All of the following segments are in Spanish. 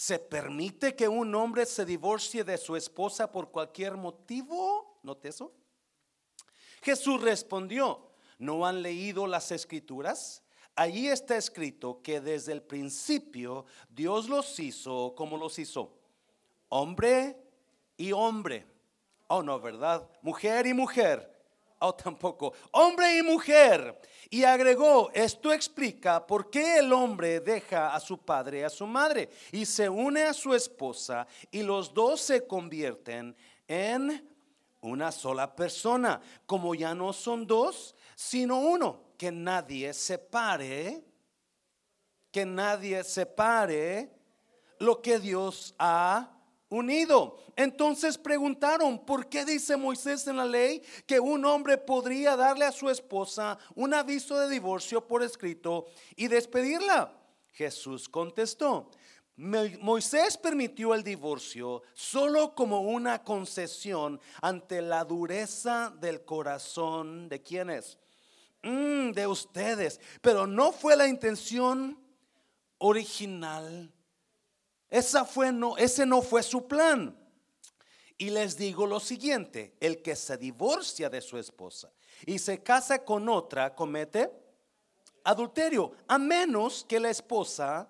¿Se permite que un hombre se divorcie de su esposa por cualquier motivo? Note eso. Jesús respondió: ¿no han leído las Escrituras? Allí está escrito que desde el principio Dios los hizo. ¿Cómo los hizo? Hombre y hombre. Oh, no, ¿verdad? Mujer y mujer. Oh, tampoco. Hombre y mujer. Y agregó: esto explica por qué el hombre deja a su padre y a su madre y se une a su esposa, y los dos se convierten en una sola persona. Como ya no son dos, sino uno. Que nadie separe, que nadie separe lo que Dios ha unido. Entonces preguntaron: ¿por qué dice Moisés en la ley que un hombre podría darle a su esposa un aviso de divorcio por escrito y despedirla? Jesús contestó: Moisés permitió el divorcio solo como una concesión ante la dureza del corazón de quienes, de ustedes, pero no fue la intención original. Ese no fue su plan. Y les digo lo siguiente: el que se divorcia de su esposa y se casa con otra comete adulterio, a menos que la esposa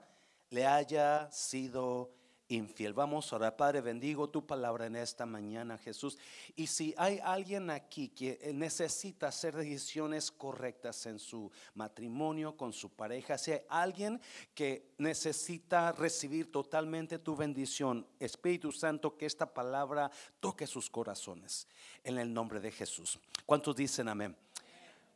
le haya sido infiel. Vamos a orar. Padre, bendigo tu palabra en esta mañana, Jesús. Y si hay alguien aquí que necesita hacer decisiones correctas en su matrimonio, con su pareja, si hay alguien que necesita recibir totalmente tu bendición, Espíritu Santo, que esta palabra toque sus corazones en el nombre de Jesús. ¿Cuántos dicen amén?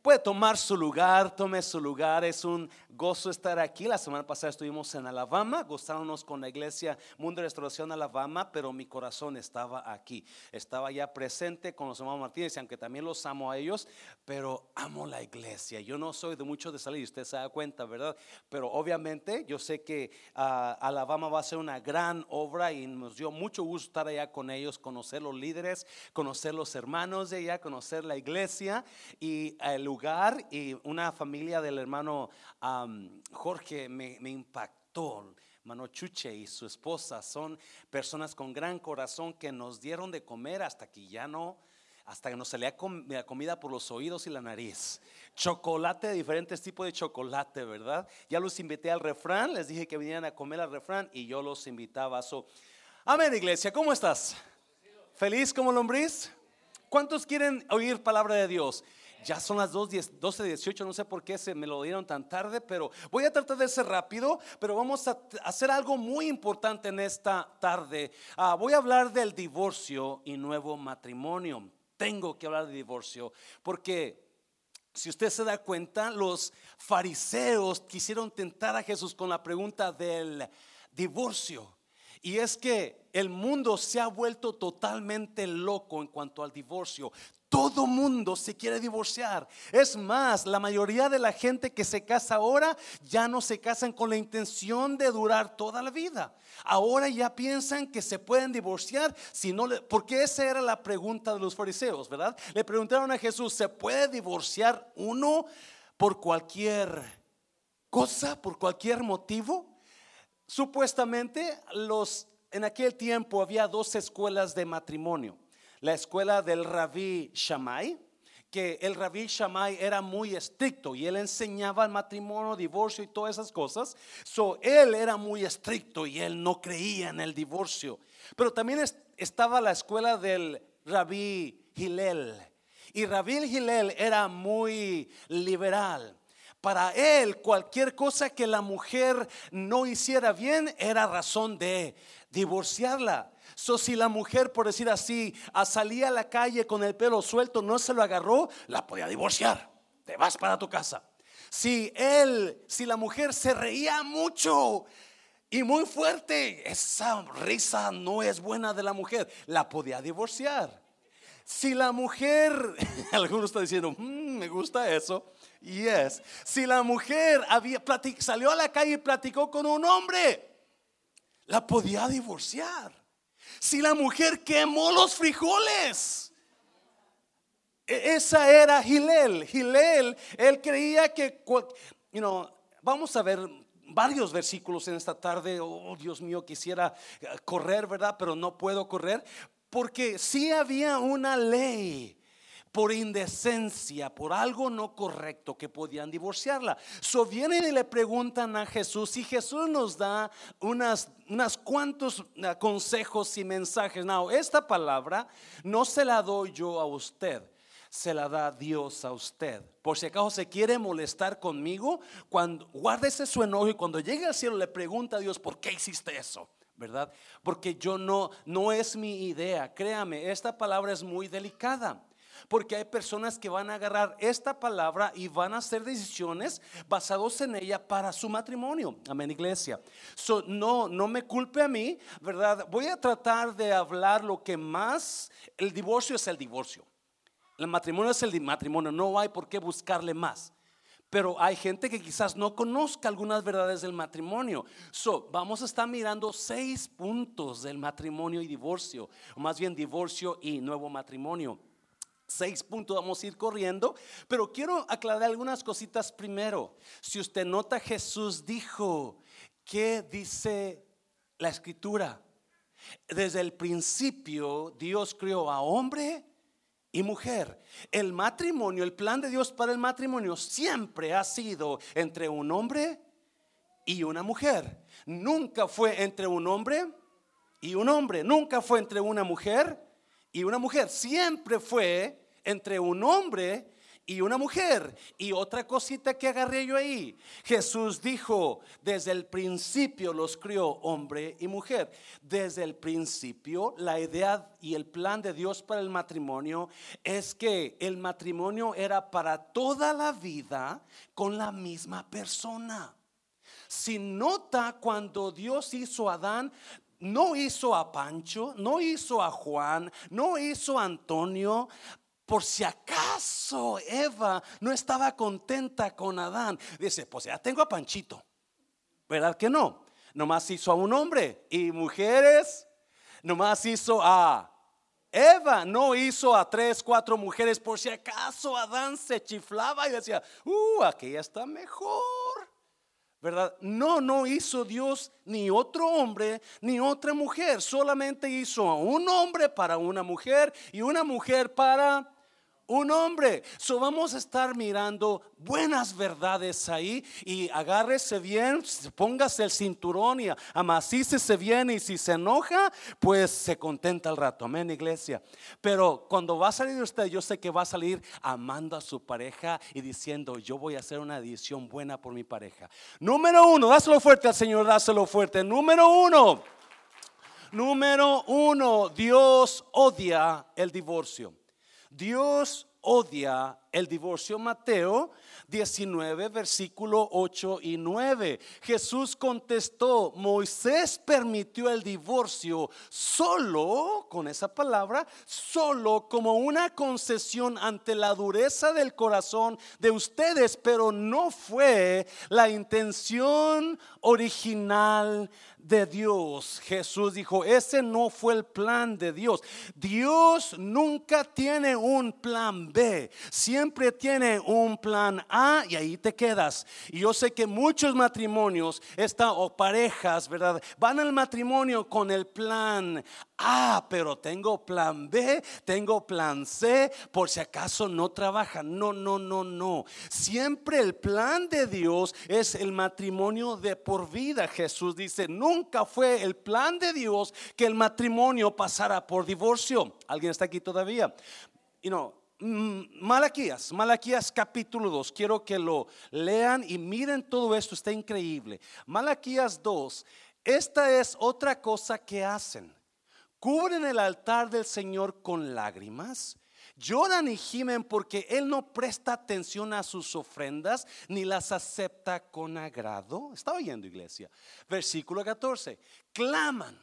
Puede tomar su lugar, tome su lugar. Es un gozo estar aquí. La semana pasada estuvimos en Alabama, gozándonos con la iglesia Mundo de Restauración Alabama, pero mi corazón estaba aquí. Estaba ya presente con los hermanos Martínez, aunque también los amo a ellos, pero amo la iglesia. Yo no soy de mucho de salir, usted se da cuenta, ¿verdad? Pero obviamente yo sé que Alabama va a ser una gran obra y nos dio mucho gusto estar allá con ellos, conocer los líderes, conocer los hermanos de allá, conocer la iglesia y el lugar. Y una familia del hermano Jorge me impactó. Hermano Chuche y su esposa son personas con gran corazón que nos dieron de comer hasta que nos salía la comida por los oídos y la nariz. Chocolate, diferentes tipos de chocolate, ¿verdad? Ya los invité al refrán, les dije que vinieran a comer al refrán y yo los invitaba. Amén, iglesia, ¿cómo estás? ¿Feliz como lombriz? ¿Cuántos quieren oír palabra de Dios? Ya son las 12:18, no sé por qué se me lo dieron tan tarde, pero voy a tratar de ser rápido, pero vamos a hacer algo muy importante en esta tarde. Voy a hablar del divorcio y nuevo matrimonio. Tengo que hablar de divorcio porque, si usted se da cuenta, los fariseos quisieron tentar a Jesús con la pregunta del divorcio. Y es que el mundo se ha vuelto totalmente loco en cuanto al divorcio. Todo mundo se quiere divorciar. Es más, la mayoría de la gente que se casa ahora ya no se casan con la intención de durar toda la vida. Ahora ya piensan que se pueden divorciar si no porque esa era la pregunta de los fariseos, ¿verdad? Le preguntaron a Jesús: ¿se puede divorciar uno por cualquier cosa, por cualquier motivo? Supuestamente en aquel tiempo había dos escuelas de matrimonio. La escuela del rabí Shammai, que el rabí Shammai era muy estricto y él enseñaba el matrimonio, divorcio y todas esas cosas. Él era muy estricto y él no creía en el divorcio. Pero también estaba la escuela del rabí Hillel, y rabí Hillel era muy liberal. Para él, cualquier cosa que la mujer no hiciera bien era razón de divorciarla. Si la mujer, por decir así, salía a la calle con el pelo suelto, no se lo agarró, la podía divorciar. Te vas para tu casa. Si la mujer se reía mucho y muy fuerte, esa risa no es buena de la mujer, la podía divorciar. Si la mujer, algunos están diciendo, me gusta eso. Yes. Si la mujer salió a la calle y platicó con un hombre, la podía divorciar. Si la mujer quemó los frijoles, esa era Hillel. Él creía que vamos a ver varios versículos en esta tarde. Oh, Dios mío, quisiera correr, ¿verdad? Pero no puedo correr, porque sí había una ley por indecencia, por algo no correcto, que podían divorciarla. So vienen y le preguntan a Jesús, y Jesús nos da unas cuantos consejos y mensajes. No, esta palabra no se la doy yo a usted, se la da Dios a usted. Por si acaso se quiere molestar conmigo, cuando guárdese su enojo, y cuando llegue al cielo le pregunta a Dios, ¿por qué hiciste eso? ¿Verdad? Porque yo no es mi idea. Créame, esta palabra es muy delicada, porque hay personas que van a agarrar esta palabra y van a hacer decisiones basados en ella para su matrimonio. Amén, iglesia. So, no me culpe a mí, ¿verdad? Voy a tratar de hablar lo que más. El divorcio es el divorcio, el matrimonio es el matrimonio, no hay por qué buscarle más. Pero hay gente que quizás no conozca algunas verdades del matrimonio. So, vamos a estar mirando 6 puntos del matrimonio y divorcio, o más bien divorcio y nuevo matrimonio. 6 puntos vamos a ir corriendo, pero quiero aclarar algunas cositas primero. Si usted nota, Jesús dijo, ¿qué dice la escritura? Desde el principio Dios creó a hombre y mujer. El matrimonio, el plan de Dios para el matrimonio siempre ha sido entre un hombre y una mujer. Nunca fue entre un hombre y un hombre, nunca fue entre una mujer y una mujer, siempre fue entre un hombre y una mujer. Y otra cosita que agarré yo ahí, Jesús dijo, desde el principio los crió hombre y mujer. Desde el principio, la idea y el plan de Dios para el matrimonio es que el matrimonio era para toda la vida con la misma persona. Si nota, cuando Dios hizo a Adán, no hizo a Pancho, no hizo a Juan, no hizo a Antonio, por si acaso Eva no estaba contenta con Adán. Dice, pues ya tengo a Panchito, ¿verdad que no? Nomás hizo a un hombre. Y mujeres, nomás hizo a Eva, no hizo a 3, 4 mujeres, por si acaso Adán se chiflaba y decía, aquella está mejor, ¿verdad? No hizo Dios ni otro hombre ni otra mujer, solamente hizo a un hombre para una mujer y una mujer para un hombre. So, vamos a estar mirando buenas verdades ahí, y agárrese bien, póngase el cinturón y amacícese bien, y si se enoja, pues se contenta al rato. Amén, iglesia. Pero cuando va a salir usted, yo sé que va a salir amando a su pareja y diciendo, yo voy a hacer una decisión buena por mi pareja. Número 1, dáselo fuerte al Señor, dáselo fuerte. Número uno, Dios odia el divorcio. Dios odia el divorcio. Mateo 19, versículo 8 y 9. Jesús contestó, Moisés permitió el divorcio solo, con esa palabra, solo como una concesión ante la dureza del corazón de ustedes, pero no fue la intención original de Dios. Jesús dijo, ese no fue el plan de Dios. Dios nunca tiene un plan B, siempre tiene un plan A, y ahí te quedas. Y yo sé que muchos matrimonios o parejas, ¿verdad?, van al matrimonio con el plan A, pero tengo plan B, tengo plan C, por si acaso no trabajan. No. Siempre el plan de Dios es el matrimonio de por vida. Jesús dice, nunca fue el plan de Dios que el matrimonio pasara por divorcio. ¿Alguien está aquí todavía? Malaquías capítulo 2. Quiero que lo lean y miren todo esto, está increíble. Malaquías 2. Esta es otra cosa que hacen. Cubren el altar del Señor con lágrimas, lloran y gimen porque Él no presta atención a sus ofrendas ni las acepta con agrado. ¿Está oyendo, iglesia? Versículo 14. Claman,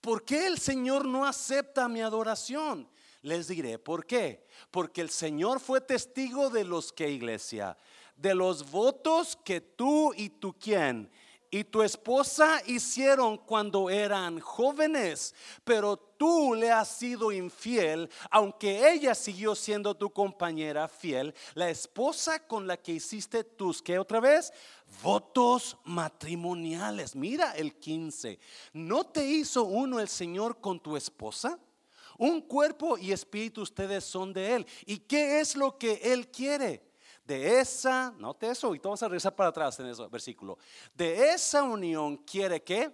¿por qué el Señor no acepta mi adoración? Les diré por qué. Porque el Señor fue testigo de los que, iglesia, de los votos que tú y tu quién y tu esposa hicieron cuando eran jóvenes, pero tú le has sido infiel, aunque ella siguió siendo tu compañera fiel, la esposa con la que hiciste tus, ¿qué otra vez? Votos matrimoniales. Mira el 15, ¿no te hizo uno el Señor con tu esposa? Un cuerpo y espíritu ustedes son de Él. ¿Y qué es lo que Él quiere? De esa, note eso, y vamos a regresar para atrás en ese versículo. De esa unión quiere que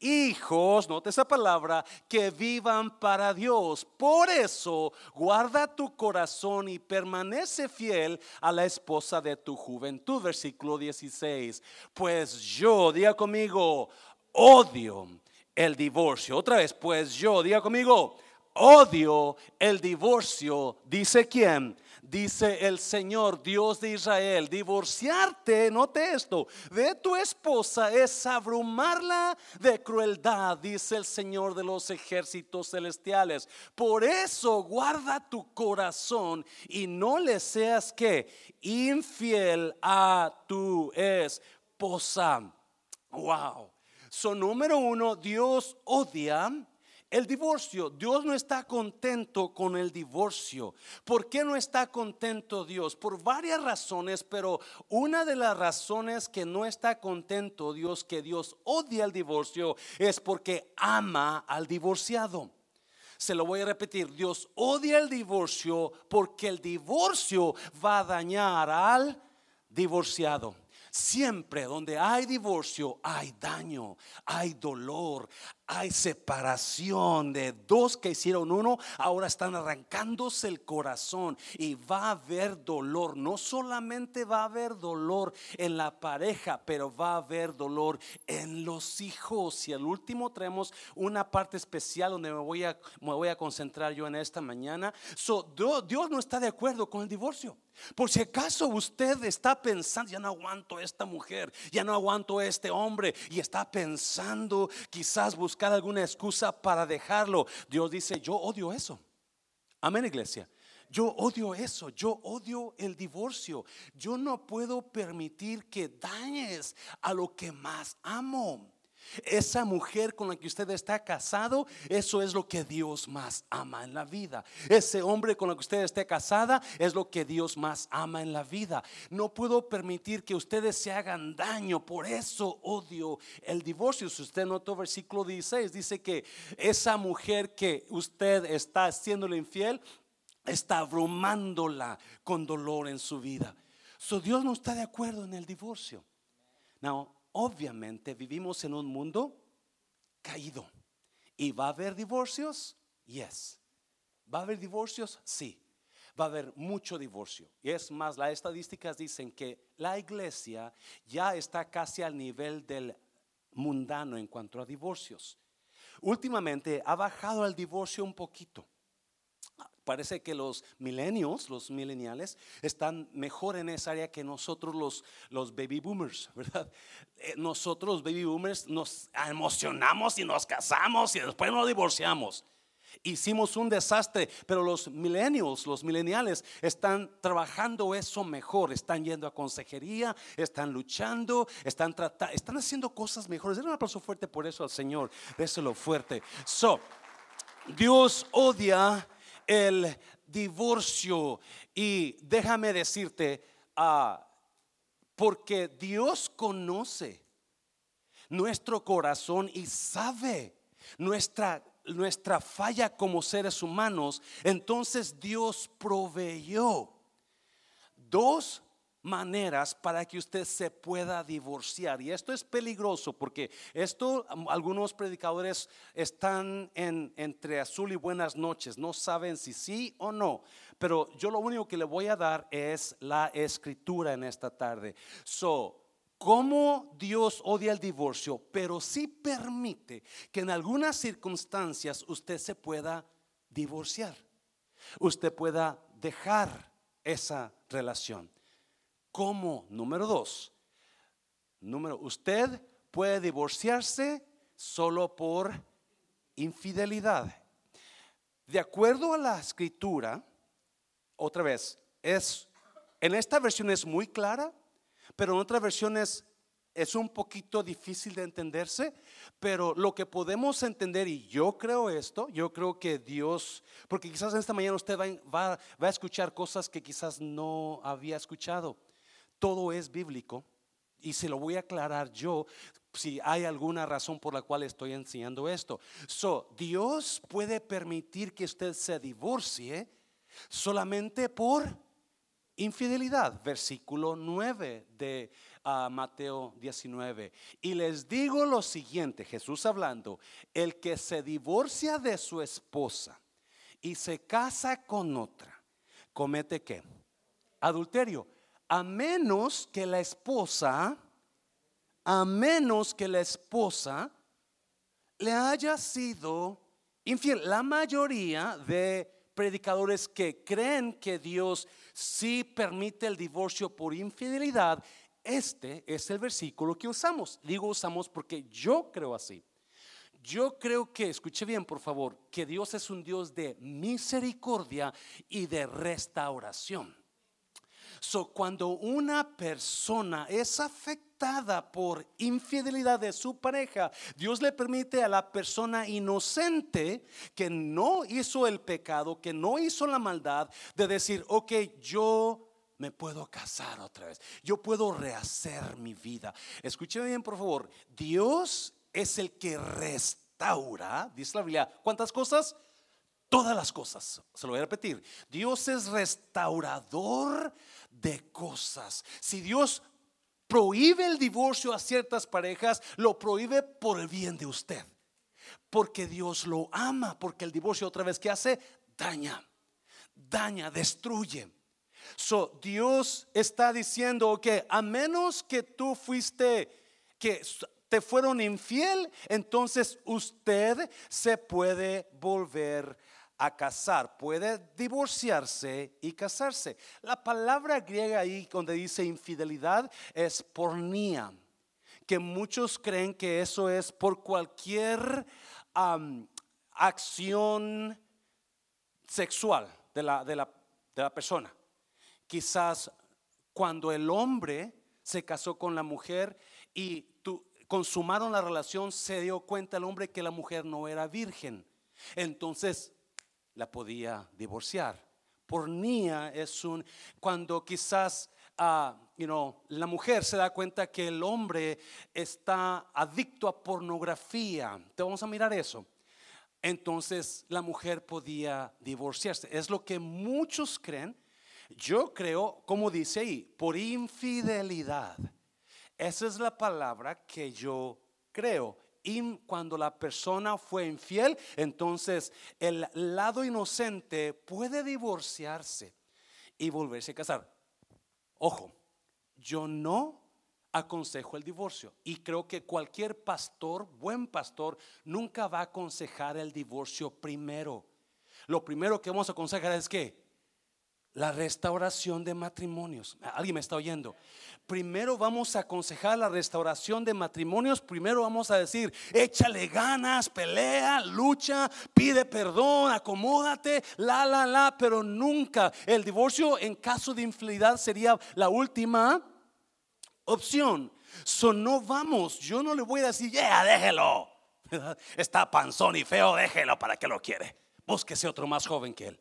hijos, note esa palabra, que vivan para Dios. Por eso guarda tu corazón y permanece fiel a la esposa de tu juventud. Versículo 16. Pues yo, diga conmigo, odio el divorcio. Otra vez, pues yo, diga conmigo, odio el divorcio. ¿Dice quién? Dice el Señor Dios de Israel. Divorciarte, note esto, de tu esposa es abrumarla de crueldad, dice el Señor de los ejércitos celestiales. Por eso guarda tu corazón y no le seas que infiel a tu esposa. Wow. So, número uno, Dios odia el divorcio. Dios no está contento con el divorcio. ¿Por qué no está contento Dios? Por varias razones, pero una de las razones que no está contento Dios, que Dios odia el divorcio, es porque ama al divorciado. Se lo voy a repetir, Dios odia el divorcio porque el divorcio va a dañar al divorciado. Siempre donde hay divorcio hay daño, hay dolor, hay separación de dos que hicieron uno. Ahora están arrancándose el corazón y va a haber dolor. No solamente va a haber dolor en la pareja, pero va a haber dolor en los hijos. Y al último traemos una parte especial donde me voy a concentrar yo en esta mañana. Dios no está de acuerdo con el divorcio. Por si acaso usted está pensando, ya no aguanto a esta mujer, ya no aguanto a este hombre, y está pensando quizás buscar alguna excusa para dejarlo, Dios dice, yo odio eso. Amén, iglesia. Yo odio eso, yo odio el divorcio. Yo no puedo permitir que dañes a lo que más amo. Esa mujer con la que usted está casado, eso es lo que Dios más ama en la vida. Ese hombre con el que usted esté casada es lo que Dios más ama en la vida. No puedo permitir que ustedes se hagan daño. Por eso odio el divorcio. Si usted notó, versículo 16 dice que esa mujer que usted está haciéndole infiel está abrumándola con dolor en su vida. So, Dios no está de acuerdo en el divorcio. Now, obviamente vivimos en un mundo caído y va a haber divorcios, yes. Va a haber divorcios, sí. Va a haber mucho divorcio. Y es más, las estadísticas dicen que la iglesia ya está casi al nivel del mundano en cuanto a divorcios. Últimamente ha bajado el divorcio un poquito. Parece que los millennials, los millennials están mejor en esa área que nosotros los baby boomers, ¿verdad? Nosotros los baby boomers nos emocionamos y nos casamos y después nos divorciamos. Hicimos un desastre, pero los millennials están trabajando eso mejor, están yendo a consejería, están luchando, están haciendo cosas mejores. Denle un aplauso fuerte por eso al Señor, déselo fuerte. So, Dios odia el divorcio y déjame decirte, porque Dios conoce nuestro corazón y sabe nuestra falla como seres humanos. Entonces Dios proveyó dos maneras para que usted se pueda divorciar, y esto es peligroso porque esto algunos predicadores están entre azul y buenas noches, no saben si sí o no, pero yo lo único que le voy a dar es la escritura en esta tarde. So, cómo Dios odia el divorcio, pero sí permite que en algunas circunstancias usted se pueda divorciar, usted pueda dejar esa relación. ¿Cómo? Número dos, usted puede divorciarse solo por infidelidad. De acuerdo a la escritura, otra vez, en esta versión es muy clara, pero en otras versiones es un poquito difícil de entenderse, pero lo que podemos entender, y yo creo esto, yo creo que Dios, porque quizás esta mañana usted va a escuchar cosas que quizás no había escuchado. Todo es bíblico y se lo voy a aclarar yo si hay alguna razón por la cual estoy enseñando esto. Dios puede permitir que usted se divorcie solamente por infidelidad, versículo 9 de Mateo 19. Y les digo lo siguiente, Jesús hablando: el que se divorcia de su esposa y se casa con otra, comete ¿qué? Adulterio. A menos que la esposa le haya sido infiel. La mayoría de predicadores que creen que Dios sí permite el divorcio por infidelidad, este es el versículo que usamos. Digo usamos porque yo creo así. Yo creo que, escuche bien por favor, que Dios es un Dios de misericordia y de restauración. Cuando una persona es afectada por infidelidad de su pareja, Dios le permite a la persona inocente que no hizo el pecado, que no hizo la maldad, de decir: ok, yo me puedo casar otra vez, yo puedo rehacer mi vida. Escúcheme bien por favor, Dios es el que restaura, dice la Biblia, ¿cuántas cosas? Todas las cosas. Se lo voy a repetir: Dios es restaurador de cosas. Si Dios prohíbe el divorcio a ciertas parejas, lo prohíbe por el bien de usted, porque Dios lo ama, porque el divorcio, otra vez, ¿qué hace? Daña, destruye. Dios está diciendo que a menos que tú que te fueron infiel, entonces usted se puede volver a casar, puede divorciarse y casarse. La palabra griega ahí donde dice infidelidad es pornía, que muchos creen que eso es por cualquier acción sexual de la persona. Quizás cuando el hombre se casó con la mujer y consumaron la relación, se dio cuenta el hombre que la mujer no era virgen, entonces la podía divorciar. Pornía es cuando quizás la mujer se da cuenta que el hombre está adicto a pornografía. Te vamos a mirar eso. Entonces la mujer podía divorciarse. Es lo que muchos creen. Yo creo, como dice ahí, por infidelidad. Esa es la palabra que yo creo. Y cuando la persona fue infiel, entonces el lado inocente puede divorciarse y volverse a casar. Ojo, yo no aconsejo el divorcio, y creo que cualquier pastor, buen pastor, nunca va a aconsejar el divorcio primero. Lo primero que vamos a aconsejar es que la restauración de matrimonios. ¿Alguien me está oyendo? Primero vamos a aconsejar la restauración de matrimonios. Primero vamos a decir: échale ganas, pelea, lucha, pide perdón, acomódate, pero nunca. El divorcio en caso de infidelidad sería la última opción. No vamos, yo no le voy a decir: déjelo, está panzón y feo, déjelo, ¿para qué lo quiere? Búsquese otro más joven que él.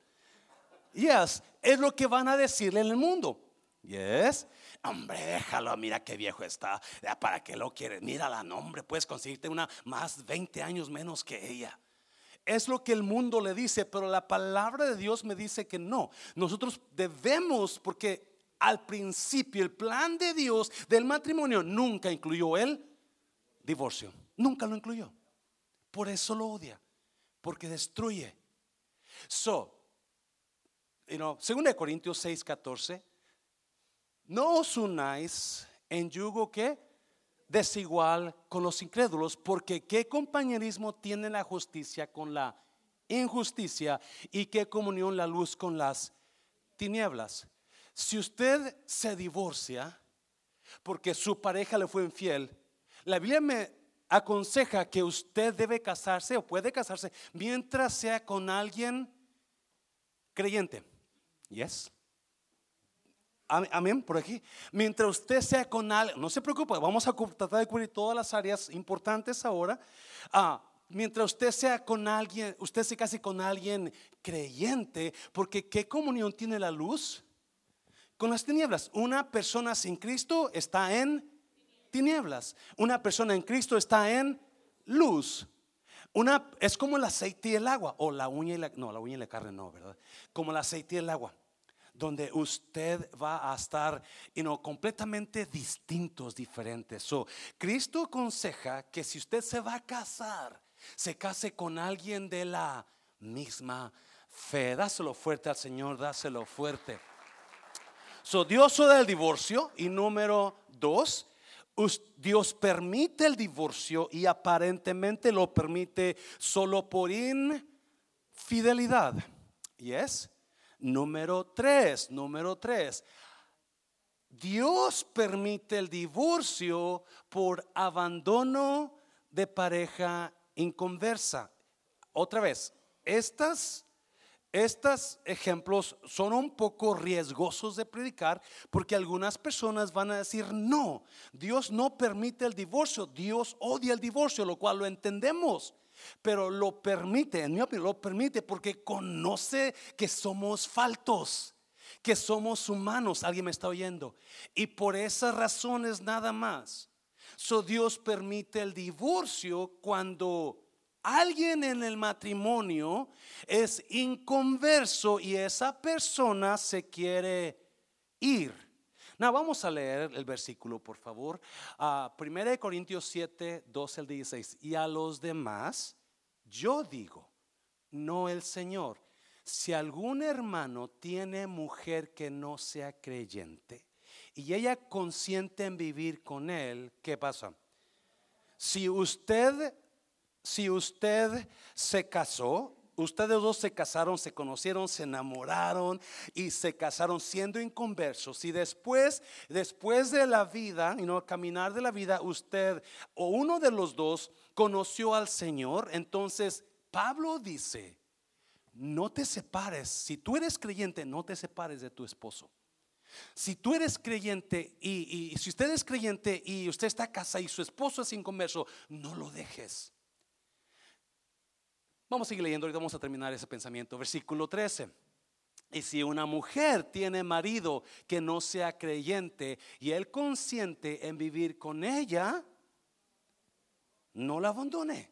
Yes, es lo que van a decirle en el mundo. Yes, hombre, déjalo, mira qué viejo está, ¿para qué lo quieres? Mírala, no, hombre, puedes conseguirte una más 20 años menos que ella. Es lo que el mundo le dice, pero la palabra de Dios me dice que no. Nosotros debemos, porque al principio el plan de Dios del matrimonio nunca incluyó el divorcio, nunca lo incluyó. Por eso lo odia, porque destruye. Según de Corintios 6:14, no os unáis en yugo que desigual con los incrédulos, porque qué compañerismo tiene la justicia con la injusticia, y qué comunión la luz con las tinieblas. Si usted se divorcia porque su pareja le fue infiel, la Biblia me aconseja que usted debe casarse, o puede casarse, mientras sea con alguien creyente. Yes. Amén, por aquí. Mientras usted sea con alguien, no se preocupe, vamos a tratar de cubrir todas las áreas importantes ahora. Mientras usted sea con alguien, usted se case con alguien creyente, porque ¿qué comunión tiene la luz con las tinieblas? Una persona sin Cristo está en tinieblas. Una persona en Cristo está en luz. Es como el aceite y el agua, o la uña y la, no, la uña y la carne no, ¿verdad? Como el aceite y el agua, donde usted va a estar completamente distintos, diferentes. Cristo aconseja que si usted se va a casar, se case con alguien de la misma fe. Dáselo fuerte al Señor, dáselo fuerte. Dios da el divorcio. Y número 2, Dios permite el divorcio, y aparentemente lo permite solo por infidelidad. ¿Yes? Número 3, Dios permite el divorcio por abandono de pareja inconversa. Otra vez, estos ejemplos son un poco riesgosos de predicar, porque algunas personas van a decir: no, Dios no permite el divorcio, Dios odia el divorcio, lo cual lo entendemos. Pero lo permite, en mi opinión, lo permite porque conoce que somos faltos, que somos humanos. ¿Alguien me está oyendo? Y por esas razones nada más. Dios permite el divorcio cuando alguien en el matrimonio es inconverso y esa persona se quiere ir. Vamos a leer el versículo, por favor. 1 Corintios 7, 12 al 16. Y a los demás yo digo, no el Señor: si algún hermano tiene mujer que no sea creyente y ella consiente en vivir con él, ¿qué pasa? Si usted se casó, ustedes dos se casaron, se conocieron, se enamoraron y se casaron siendo inconversos. Y después de la vida, caminar de la vida, usted o uno de los dos conoció al Señor. Entonces Pablo dice: no te separes. Si tú eres creyente, no te separes de tu esposo. Si tú eres creyente y si usted es creyente y usted está casado y su esposo es inconverso, no lo dejes. Vamos a seguir leyendo, ahorita vamos a terminar ese pensamiento. Versículo 13. Y si una mujer tiene marido que no sea creyente y él consiente en vivir con ella, no la abandone.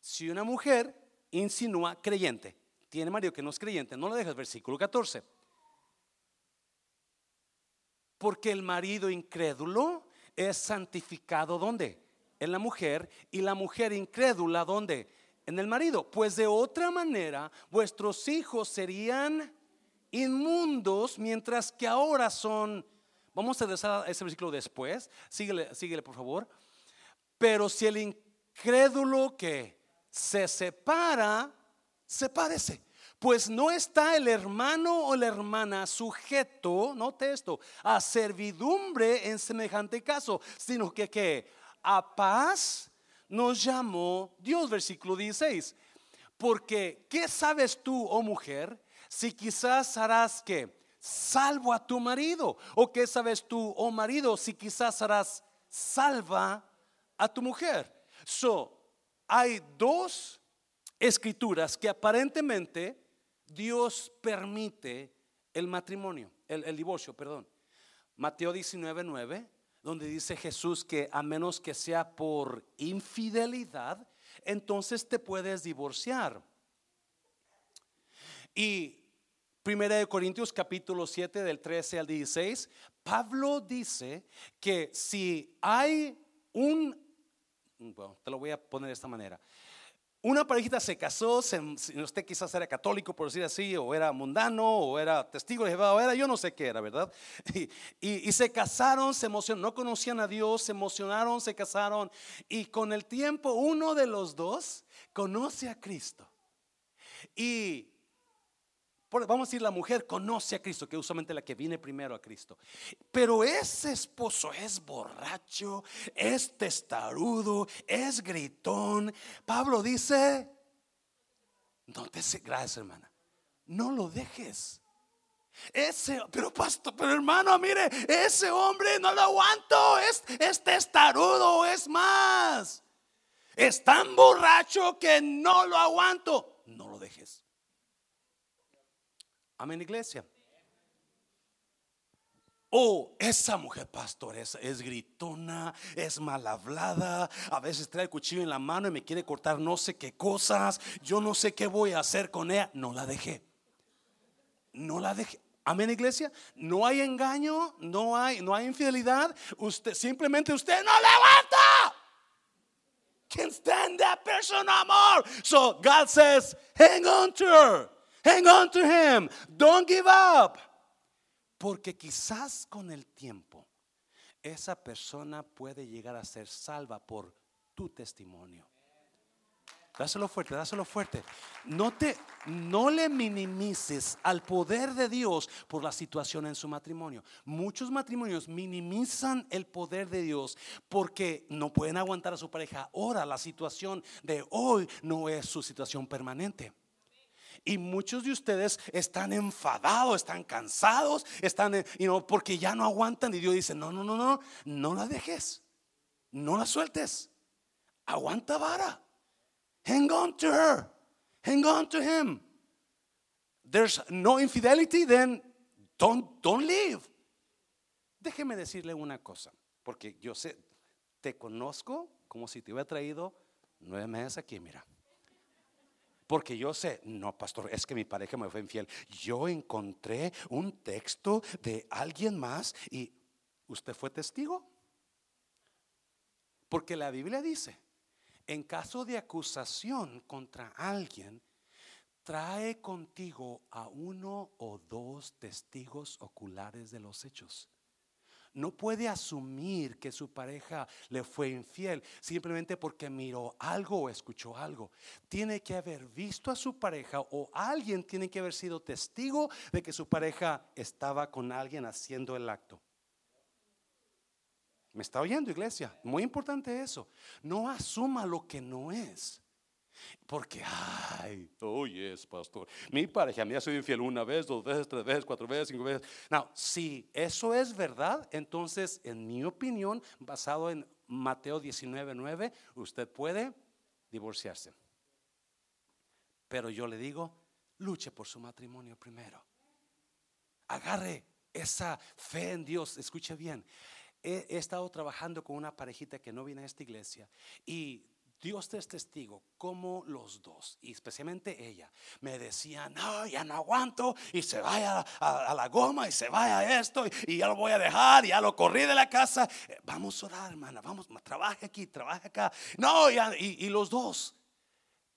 Si una mujer insinúa creyente, tiene marido que no es creyente, no la dejes. Versículo 14. Porque el marido incrédulo es santificado, ¿dónde? En la mujer. Y la mujer incrédula, ¿dónde? En el marido. Pues de otra manera vuestros hijos serían inmundos, mientras que ahora son. Vamos a regresar a ese versículo después. Síguele por favor. Pero si el incrédulo que se separa, sepárese, pues no está el hermano o la hermana sujeto, note esto, a servidumbre en semejante caso, sino que a paz nos llamó Dios. Versículo 16. Porque ¿qué sabes tú, oh mujer, si quizás harás salvo a tu marido? ¿O qué sabes tú, oh marido, si quizás harás salva a tu mujer? Hay dos escrituras que aparentemente Dios permite el matrimonio, el divorcio, perdón. Mateo 19:9, donde dice Jesús que a menos que sea por infidelidad, entonces te puedes divorciar. Y 1 Corintios capítulo 7 del 13 al 16, Pablo dice que si hay te lo voy a poner de esta manera. Una parejita se casó, usted quizás era católico, por decir así, o era mundano, o era testigo de Jehová, o era yo no sé qué era, ¿verdad? Y se casaron, se emocionaron, no conocían a Dios, se emocionaron, se casaron. Y con el tiempo uno de los dos conoce a Cristo. Y vamos a decir, la mujer conoce a Cristo, que usualmente la que viene primero a Cristo. Pero ese esposo es borracho, es testarudo, es gritón. Pablo dice: no te gracias, hermana, no lo dejes. Pero pastor, pero hermano, mire, ese hombre no lo aguanto, es testarudo, es más, es tan borracho que no lo aguanto. No lo dejes. Amén, iglesia. Oh, esa mujer, pastor, es gritona, es mal hablada, a veces trae el cuchillo en la mano y me quiere cortar no sé qué cosas. Yo no sé qué voy a hacer con ella. No la dejé. No la dejé. Amén, iglesia. No hay engaño, no hay infidelidad. Usted simplemente no le aguanta. Can't stand that person no more. So God says, hang on to her. Hang on to him. Don't give up. Porque quizás con el tiempo esa persona puede llegar a ser salva por tu testimonio. Dáselo fuerte, dáselo fuerte. No le minimices al poder de Dios por la situación en su matrimonio. Muchos matrimonios minimizan el poder de Dios porque no pueden aguantar a su pareja. Ahora la situación de hoy no es su situación permanente. Y muchos de ustedes están enfadados, están cansados, porque ya no aguantan. Y Dios dice, no la dejes, no la sueltes. Aguanta vara. Hang on to her. Hang on to him. There's no infidelity, then don't leave. Déjeme decirle una cosa, porque yo sé, te conozco como si te hubiera traído 9 meses aquí, mira. Porque yo sé, no, pastor, es que mi pareja me fue infiel. Yo encontré un texto de alguien más y usted fue testigo. Porque la Biblia dice, en caso de acusación contra alguien, trae contigo a 1 o 2 testigos oculares de los hechos. No puede asumir que su pareja le fue infiel simplemente porque miró algo o escuchó algo. Tiene que haber visto a su pareja, o alguien tiene que haber sido testigo de que su pareja estaba con alguien haciendo el acto. ¿Me está oyendo, iglesia? Muy importante eso. No asuma lo que no es. Porque, es pastor, mi pareja me ha sido infiel 1 vez, 2 veces, 3 veces, 4 veces, 5 veces. No, si eso es verdad, entonces, en mi opinión, basado en Mateo 19:9, usted puede divorciarse. Pero yo le digo, luche por su matrimonio primero. Agarre esa fe en Dios. Escuche bien. He estado trabajando con una parejita que no viene a esta iglesia, y Dios es testigo como los dos, y especialmente ella, me decía, no, ya no aguanto, y se vaya a la goma, y se vaya a esto, y ya lo voy a dejar, y ya lo corrí de la casa. Vamos a orar, hermana, vamos, trabaja aquí, trabaja acá. No, y los dos.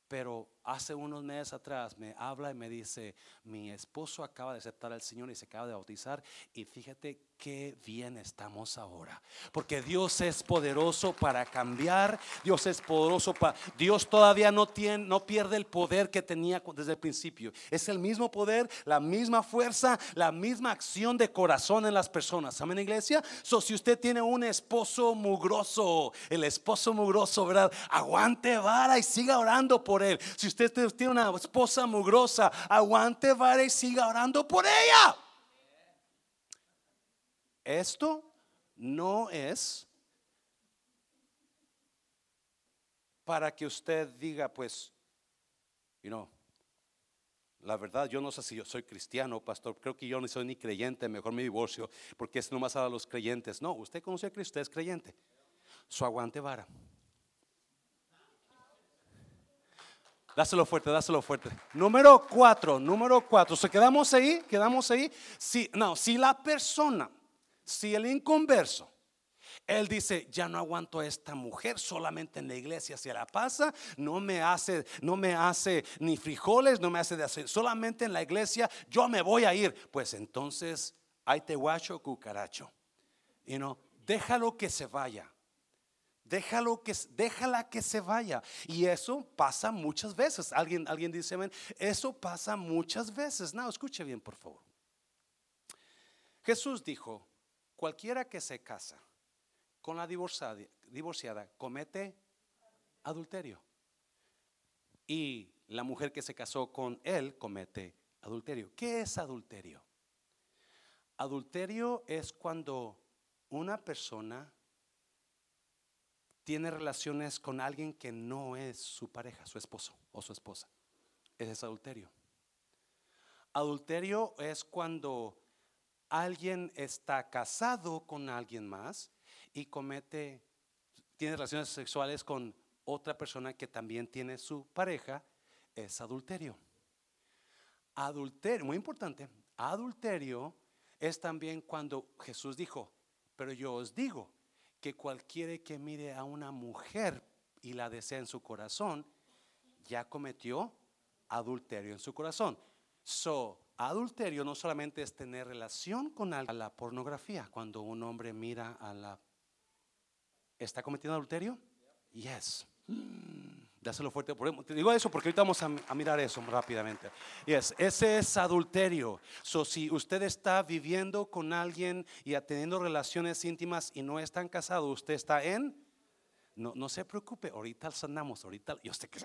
Pero hace unos meses atrás me habla y me dice, mi esposo acaba de aceptar al Señor y se acaba de bautizar, y fíjate qué bien estamos ahora. Porque Dios es poderoso para cambiar. Dios es poderoso para. Dios todavía no pierde el poder que tenía desde el principio. Es el mismo poder, la misma fuerza, la misma acción de corazón en las personas. Amén, iglesia. So, si usted tiene un esposo mugroso, el esposo mugroso, ¿verdad? Aguante vara y siga orando por él. Si usted tiene una esposa mugrosa, aguante vara y siga orando por ella. Esto no es para que usted diga, pues, la verdad, yo no sé si yo soy cristiano, pastor, creo que yo no soy ni creyente, mejor me divorcio, porque es nomás a los creyentes. No, usted conoce a Cristo, usted es creyente. Su aguante vara. Dáselo fuerte, dáselo fuerte. Número 4. ¿Se quedamos ahí? Si la persona, si el inconverso, él dice, ya no aguanto a esta mujer, solamente en la iglesia se la pasa, no me hace ni frijoles, no me hace de hacer, solamente en la iglesia, yo me voy a ir. Pues entonces, ahí te guacho, cucaracho. Déjalo que se vaya. Déjala que se vaya. Y eso pasa muchas veces. Alguien dice amén. Eso pasa muchas veces. No, escuche bien, por favor. Jesús dijo, cualquiera que se casa con la divorciada comete adulterio. Y la mujer que se casó con él comete adulterio. ¿Qué es adulterio? Adulterio es cuando una persona tiene relaciones con alguien que no es su pareja, su esposo o su esposa. Ese es adulterio. Adulterio es cuando alguien está casado con alguien más y tiene relaciones sexuales con otra persona que también tiene su pareja. Es adulterio. Adulterio, muy importante, adulterio es también cuando Jesús dijo, pero yo os digo que cualquiera que mire a una mujer y la desea en su corazón, ya cometió adulterio en su corazón. So, adulterio no solamente es tener relación con la pornografía. Cuando un hombre mira a la... ¿Está cometiendo adulterio? Yes. Dáselo fuerte. Te digo eso porque ahorita vamos a mirar eso rápidamente. Yes. Ese es adulterio. So, si usted está viviendo con alguien y teniendo relaciones íntimas y no están casados, usted está en... No se preocupe, ahorita sanamos, ahorita... Yo sé que...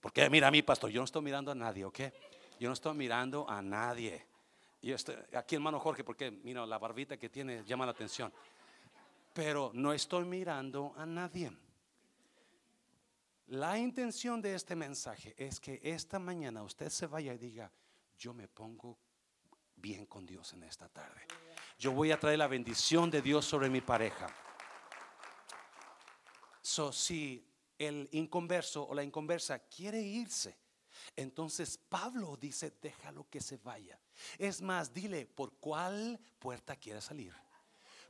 Porque mira a mí, pastor, yo no estoy mirando a nadie, ¿ok? Yo no estoy mirando a nadie. Yo estoy aquí, hermano Jorge, porque mira la barbita que tiene llama la atención. Pero no estoy mirando a nadie. La intención de este mensaje es que esta mañana usted se vaya y diga, yo me pongo bien con Dios en esta tarde. Yo voy a traer la bendición de Dios sobre mi pareja. So, si el inconverso o la inconversa quiere irse, entonces Pablo dice, déjalo que se vaya. Es más, dile, ¿por cuál puerta quieres salir?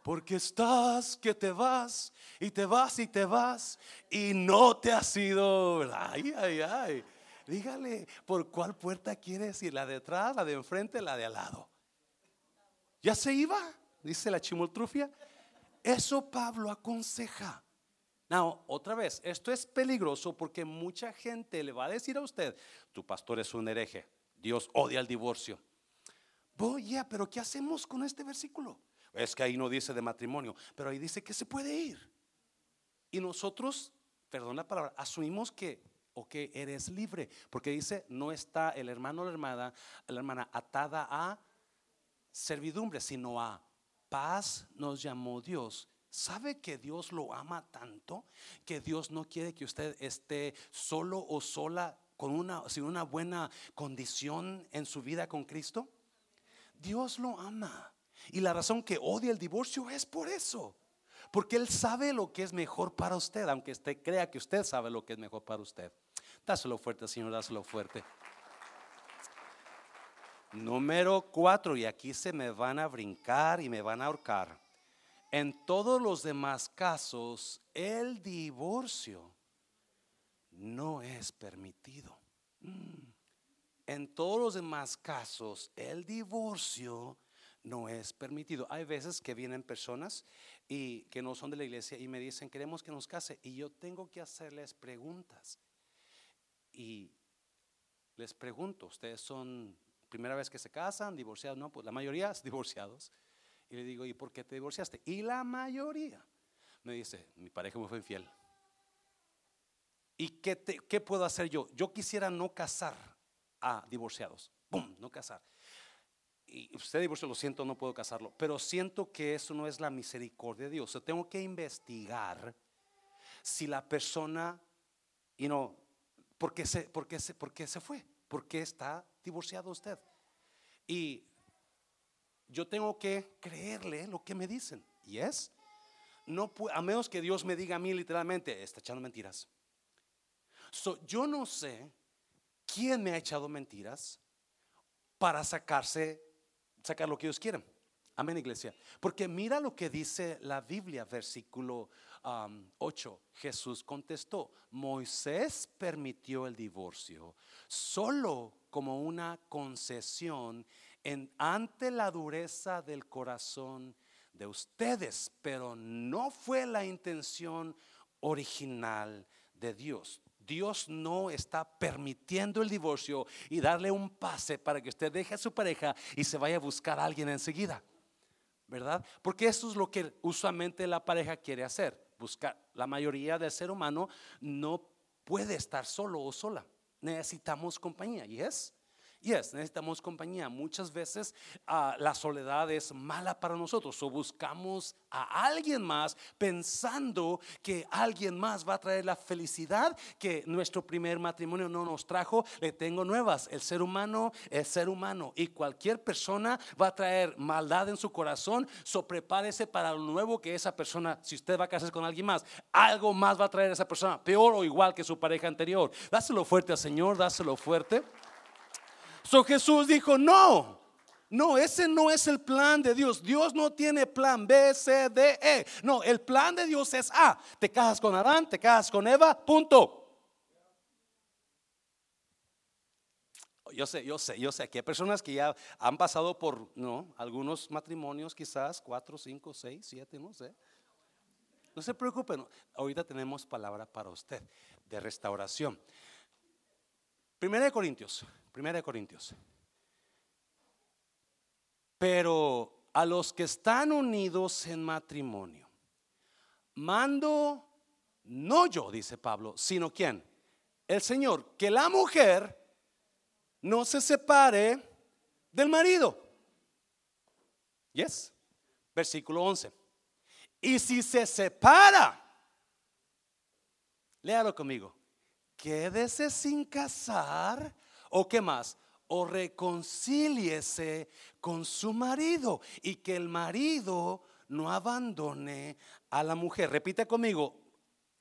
Porque estás que te vas y te vas y te vas y no te has ido. Ay, ay, ay. Dígale, ¿por cuál puerta quieres ir? ¿La de atrás, la de enfrente, la de al lado? ¿Ya se iba? Dice la chimoltrufia. Eso Pablo aconseja. Now, otra vez, esto es peligroso porque mucha gente le va a decir a usted, tu pastor es un hereje, Dios odia el divorcio. Pero ¿qué hacemos con este versículo? Es que ahí no dice de matrimonio, pero ahí dice que se puede ir. Y nosotros, perdón la palabra, asumimos que eres libre, porque dice, no está el hermano o la hermana atada a servidumbre, sino a paz nos llamó Dios. ¿Sabe que Dios lo ama tanto que Dios no quiere que usted esté solo o sola sin una buena condición en su vida con Cristo? Dios lo ama. Y la razón que odia el divorcio es por eso. Porque Él sabe lo que es mejor para usted, aunque usted crea que usted sabe lo que es mejor para usted. Dáselo fuerte, Señor, dáselo fuerte. Número 4, y aquí se me van a brincar y me van a ahorcar. En todos los demás casos, el divorcio no es permitido. En todos los demás casos, el divorcio no es permitido. Hay veces que vienen personas y que no son de la iglesia y me dicen, queremos que nos case. Y yo tengo que hacerles preguntas. Y les pregunto, ¿ustedes son primera vez que se casan, divorciados? No, pues la mayoría es divorciados. Y le digo, ¿y por qué te divorciaste? Y la mayoría me dice, mi pareja me fue infiel. ¿Y qué puedo hacer yo? Yo quisiera no casar a divorciados. ¡Pum! No casar. Y usted divorció, lo siento, no puedo casarlo. Pero siento que eso no es la misericordia de Dios. O sea, tengo que investigar si la persona, ¿por qué se fue? ¿Por qué está divorciado usted? Y yo tengo que creerle lo que me dicen. Yes. No, a menos que Dios me diga a mí literalmente, está echando mentiras. So, yo no sé quién me ha echado mentiras para sacar lo que ellos quieren. Amén, iglesia. Porque mira lo que dice la Biblia, versículo 8. Jesús contestó, Moisés permitió el divorcio solo como una concesión ante la dureza del corazón de ustedes, pero no fue la intención original de Dios. Dios no está permitiendo el divorcio y darle un pase para que usted deje a su pareja y se vaya a buscar a alguien enseguida, ¿verdad? Porque eso es lo que usualmente la pareja quiere hacer, buscar. La mayoría del ser humano no puede estar solo o sola, necesitamos compañía, ¿y es? Yes, necesitamos compañía. Muchas veces la soledad es mala para nosotros, o buscamos a alguien más pensando que alguien más va a traer la felicidad que nuestro primer matrimonio no nos trajo. Le tengo nuevas: el ser humano es ser humano, y cualquier persona va a traer maldad en su corazón. So prepárese para lo nuevo que esa persona, si usted va a casarse con alguien más, algo más va a traer a esa persona, peor o igual que su pareja anterior. Dáselo fuerte al Señor, dáselo fuerte. So Jesús dijo: no, ese no es el plan de Dios. Dios no tiene plan B, C, D, E. No, el plan de Dios es A. Te casas con Adán, te casas con Eva, punto. Yo sé, aquí hay personas que ya han pasado por, no, algunos matrimonios, quizás 4, 5, 6, 7, no sé. No se preocupen, ahorita tenemos palabra para usted de restauración. Primera de Corintios. Pero a los que están unidos en matrimonio mando, no yo, dice Pablo, sino ¿quién? El Señor, que la mujer no se separe del marido. Yes. Versículo 11. Y si se separa, léalo conmigo, quédese sin casar, o qué más, o reconcíliese con su marido, y que el marido no abandone a la mujer. Repite conmigo: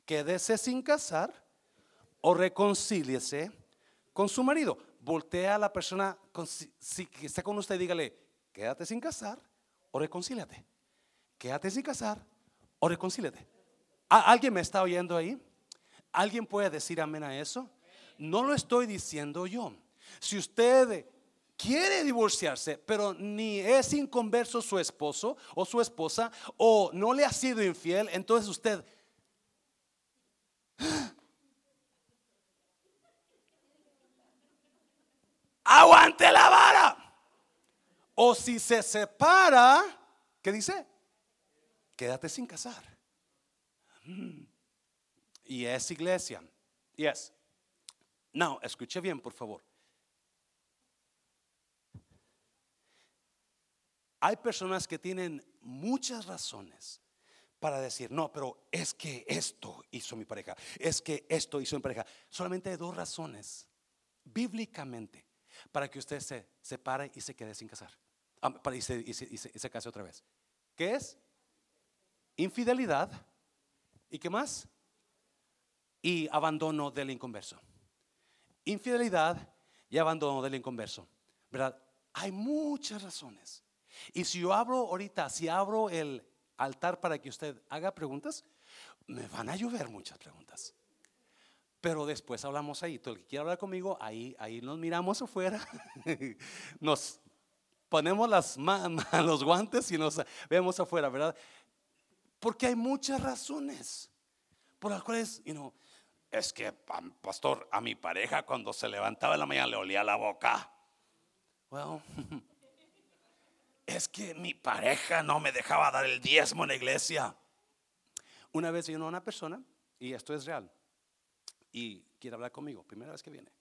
quédese sin casar o reconcíliese con su marido. Voltea a la persona que está con usted y dígale: quédate sin casar o reconcíliate. Quédate sin casar o reconcíliate. ¿Alguien me está oyendo ahí? ¿Alguien puede decir amén a eso? No lo estoy diciendo yo. Si usted quiere divorciarse, pero ni es inconverso su esposo o su esposa, o no le ha sido infiel, entonces usted, ¡aguante la vara! O si se separa, ¿qué dice? Quédate sin casar. Y es iglesia. Yes. No, escuche bien, por favor. Hay personas que tienen muchas razones para decir: no, pero es que esto hizo mi pareja, es que esto hizo mi pareja. Solamente hay dos razones bíblicamente para que usted se separe y se quede sin casar, y se case otra vez. ¿Qué es? Infidelidad. ¿Y qué más? Y abandono del inconverso. Infidelidad y abandono del inconverso, ¿verdad? Hay muchas razones. Y si yo abro ahorita, si abro el altar para que usted haga preguntas, me van a llover muchas preguntas. Pero después hablamos ahí. Todo el que quiera hablar conmigo, ahí nos miramos afuera. Nos ponemos las manos, los guantes, y nos vemos afuera, ¿verdad? Porque hay muchas razones por las cuales, es que, pastor, a mi pareja cuando se levantaba en la mañana le olía la boca. Well, es que mi pareja no me dejaba dar el diezmo en la iglesia. Una vez vino una persona, y esto es real, y quiere hablar conmigo, primera vez que viene,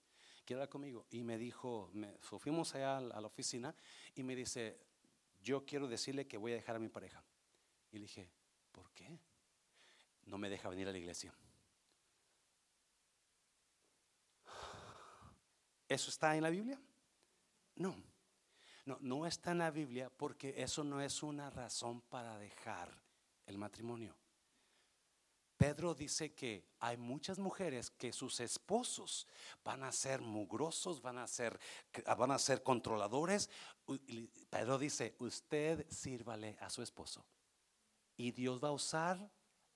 quiere hablar conmigo, y me dijo, fuimos allá a la oficina, y me dice: yo quiero decirle que voy a dejar a mi pareja. Y le dije: ¿por qué? No me deja venir a la iglesia. ¿Eso está en la Biblia? No está en la Biblia, porque eso no es una razón para dejar el matrimonio. Pedro dice que hay muchas mujeres que sus esposos van a ser mugrosos, van a ser controladores. Pedro dice: usted sírvale a su esposo, y Dios va a usar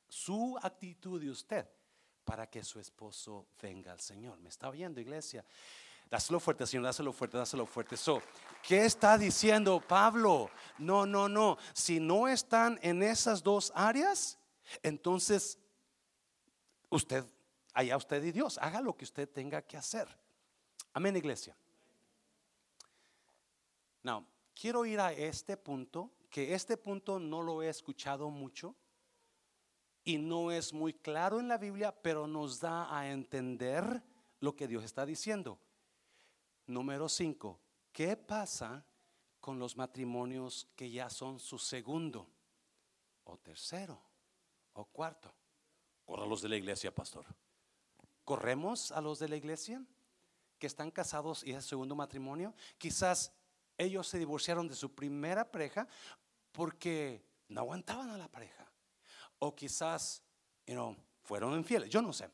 su actitud de usted para que su esposo venga al Señor. ¿Me está oyendo, iglesia? Dáselo fuerte, Señor, dáselo fuerte. So, ¿qué está diciendo Pablo? No. Si no están en esas dos áreas, entonces usted, allá usted y Dios, haga lo que usted tenga que hacer. Amén, iglesia. Now, quiero ir a este punto, que este punto no lo he escuchado mucho y no es muy claro en la Biblia, pero nos da a entender lo que Dios está diciendo. Número 5. ¿Qué pasa con los matrimonios que ya son su segundo o tercero o cuarto? Corre a los de la iglesia, pastor. ¿Corremos a los de la iglesia que están casados y es segundo matrimonio? Quizás ellos se divorciaron de su primera pareja porque no aguantaban a la pareja, o quizás fueron infieles, yo no sé.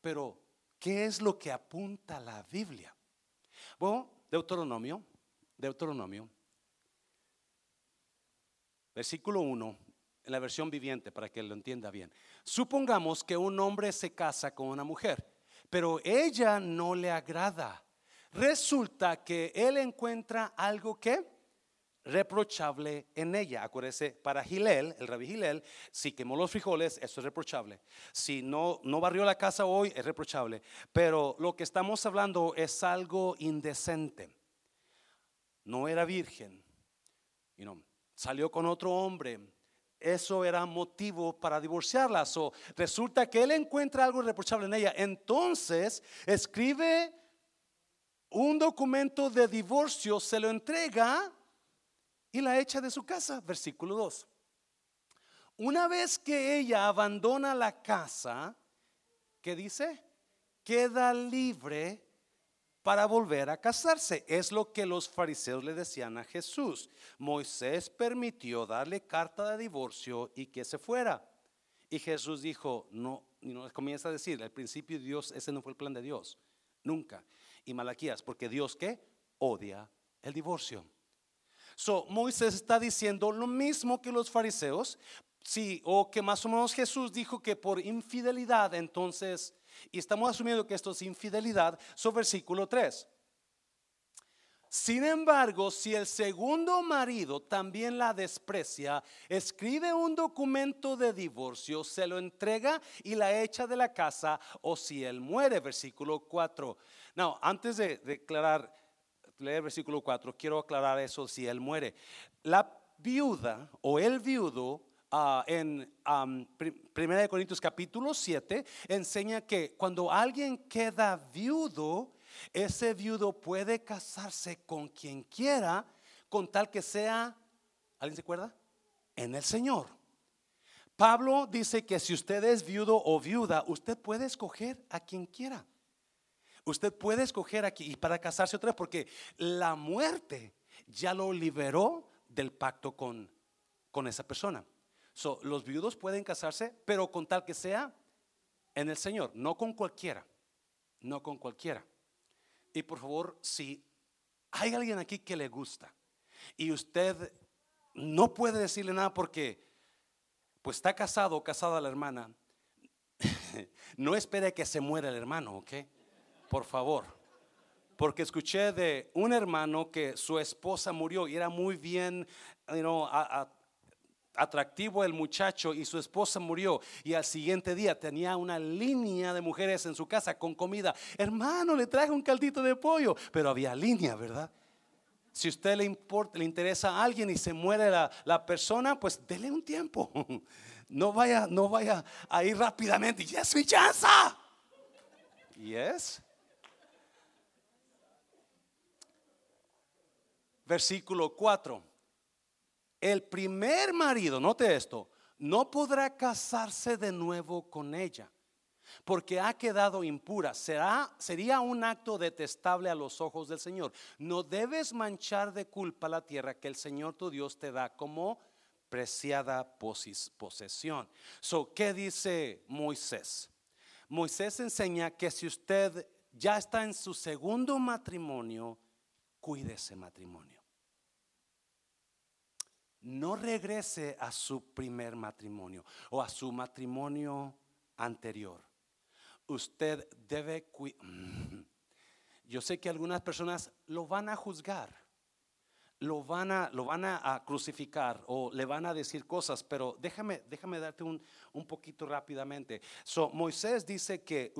Pero ¿qué es lo que apunta la Biblia? Bueno, Deuteronomio, versículo 1, en la versión viviente para que lo entienda bien. Supongamos que un hombre se casa con una mujer, pero ella no le agrada. Resulta que él encuentra algo reprochable en ella. Acuérdese, para Hillel, el rabí Hillel, si quemó los frijoles, eso es reprochable. Si no barrió la casa hoy, es reprochable. Pero lo que estamos hablando es algo indecente. No era virgen, salió con otro hombre. Eso era motivo para divorciarla. So, resulta que él encuentra algo reprochable en ella. Entonces escribe un documento de divorcio, se lo entrega y la echa de su casa. Versículo 2. Una vez que ella abandona la casa, ¿qué dice? Queda libre para volver a casarse. Es lo que los fariseos le decían a Jesús. Moisés permitió darle carta de divorcio y que se fuera. Y Jesús dijo, no, y nos comienza a decir, al principio Dios, ese no fue el plan de Dios, nunca. Y Malaquías, porque Dios odia el divorcio. So, Moisés está diciendo lo mismo que los fariseos, sí, o que más o menos Jesús dijo que por infidelidad, entonces, y estamos asumiendo que esto es infidelidad. So, versículo 3. Sin embargo, si el segundo marido también la desprecia, escribe un documento de divorcio, se lo entrega y la echa de la casa, o si él muere. Versículo 4. No, antes de declarar, leer versículo 4, quiero aclarar eso. Si él muere, la viuda o el viudo, en 1 Corintios capítulo 7 enseña que cuando alguien queda viudo, ese viudo puede casarse con quien quiera, con tal que sea, ¿alguien se acuerda? En el Señor. Pablo dice que si usted es viudo o viuda, usted puede escoger a quien quiera. Usted puede escoger aquí y para casarse otra vez, porque la muerte ya lo liberó del pacto con esa persona. So, los viudos pueden casarse, pero con tal que sea en el Señor, no con cualquiera, no con cualquiera. Y por favor, si hay alguien aquí que le gusta y usted no puede decirle nada porque pues está casado o casada la hermana, no espere que se muera el hermano, ¿ok? Por favor, porque escuché de un hermano que su esposa murió y era muy bien, atractivo el muchacho, y su esposa murió y al siguiente día tenía una línea de mujeres en su casa con comida. Hermano, le traje un caldito de pollo, pero había línea, ¿verdad? Si a usted le interesa a alguien y se muere la persona, pues dele un tiempo. No vaya a ir rápidamente. ¡Ya es mi chance! Yes. Versículo 4. El primer marido, note esto, no podrá casarse de nuevo con ella, porque ha quedado impura. Sería un acto detestable a los ojos del Señor. No debes manchar de culpa la tierra que el Señor tu Dios te da como preciada posesión. So, ¿qué dice Moisés? Moisés enseña que si usted ya está en su segundo matrimonio, cuide ese matrimonio. No regrese a su primer matrimonio o a su matrimonio anterior. Usted debe cuidar. Yo sé que algunas personas lo van a juzgar, lo van a crucificar o le van a decir cosas, pero déjame darte un poquito rápidamente. So, Moisés dice que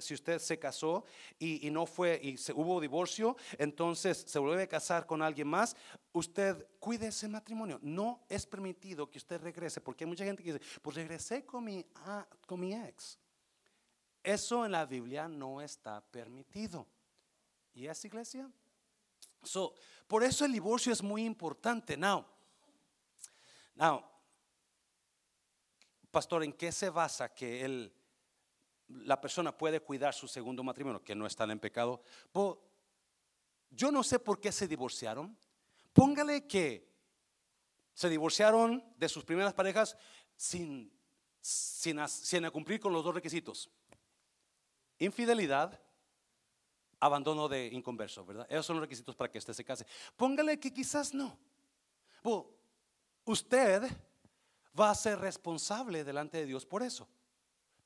si usted se casó y no fue y hubo divorcio, entonces se vuelve a casar con alguien más. Usted cuide ese matrimonio. No es permitido que usted regrese, porque hay mucha gente que dice, pues regresé con mi ex. Eso en la Biblia no está permitido. Yes, iglesia. So, por eso el divorcio es muy importante. Now, pastor, ¿en qué se basa que la persona puede cuidar su segundo matrimonio, que no están en pecado? Yo no sé por qué se divorciaron. Póngale que se divorciaron de sus primeras parejas sin cumplir con los dos requisitos: infidelidad, abandono de inconverso, ¿verdad? Esos son los requisitos para que usted se case. Póngale que quizás no. Usted va a ser responsable delante de Dios por eso,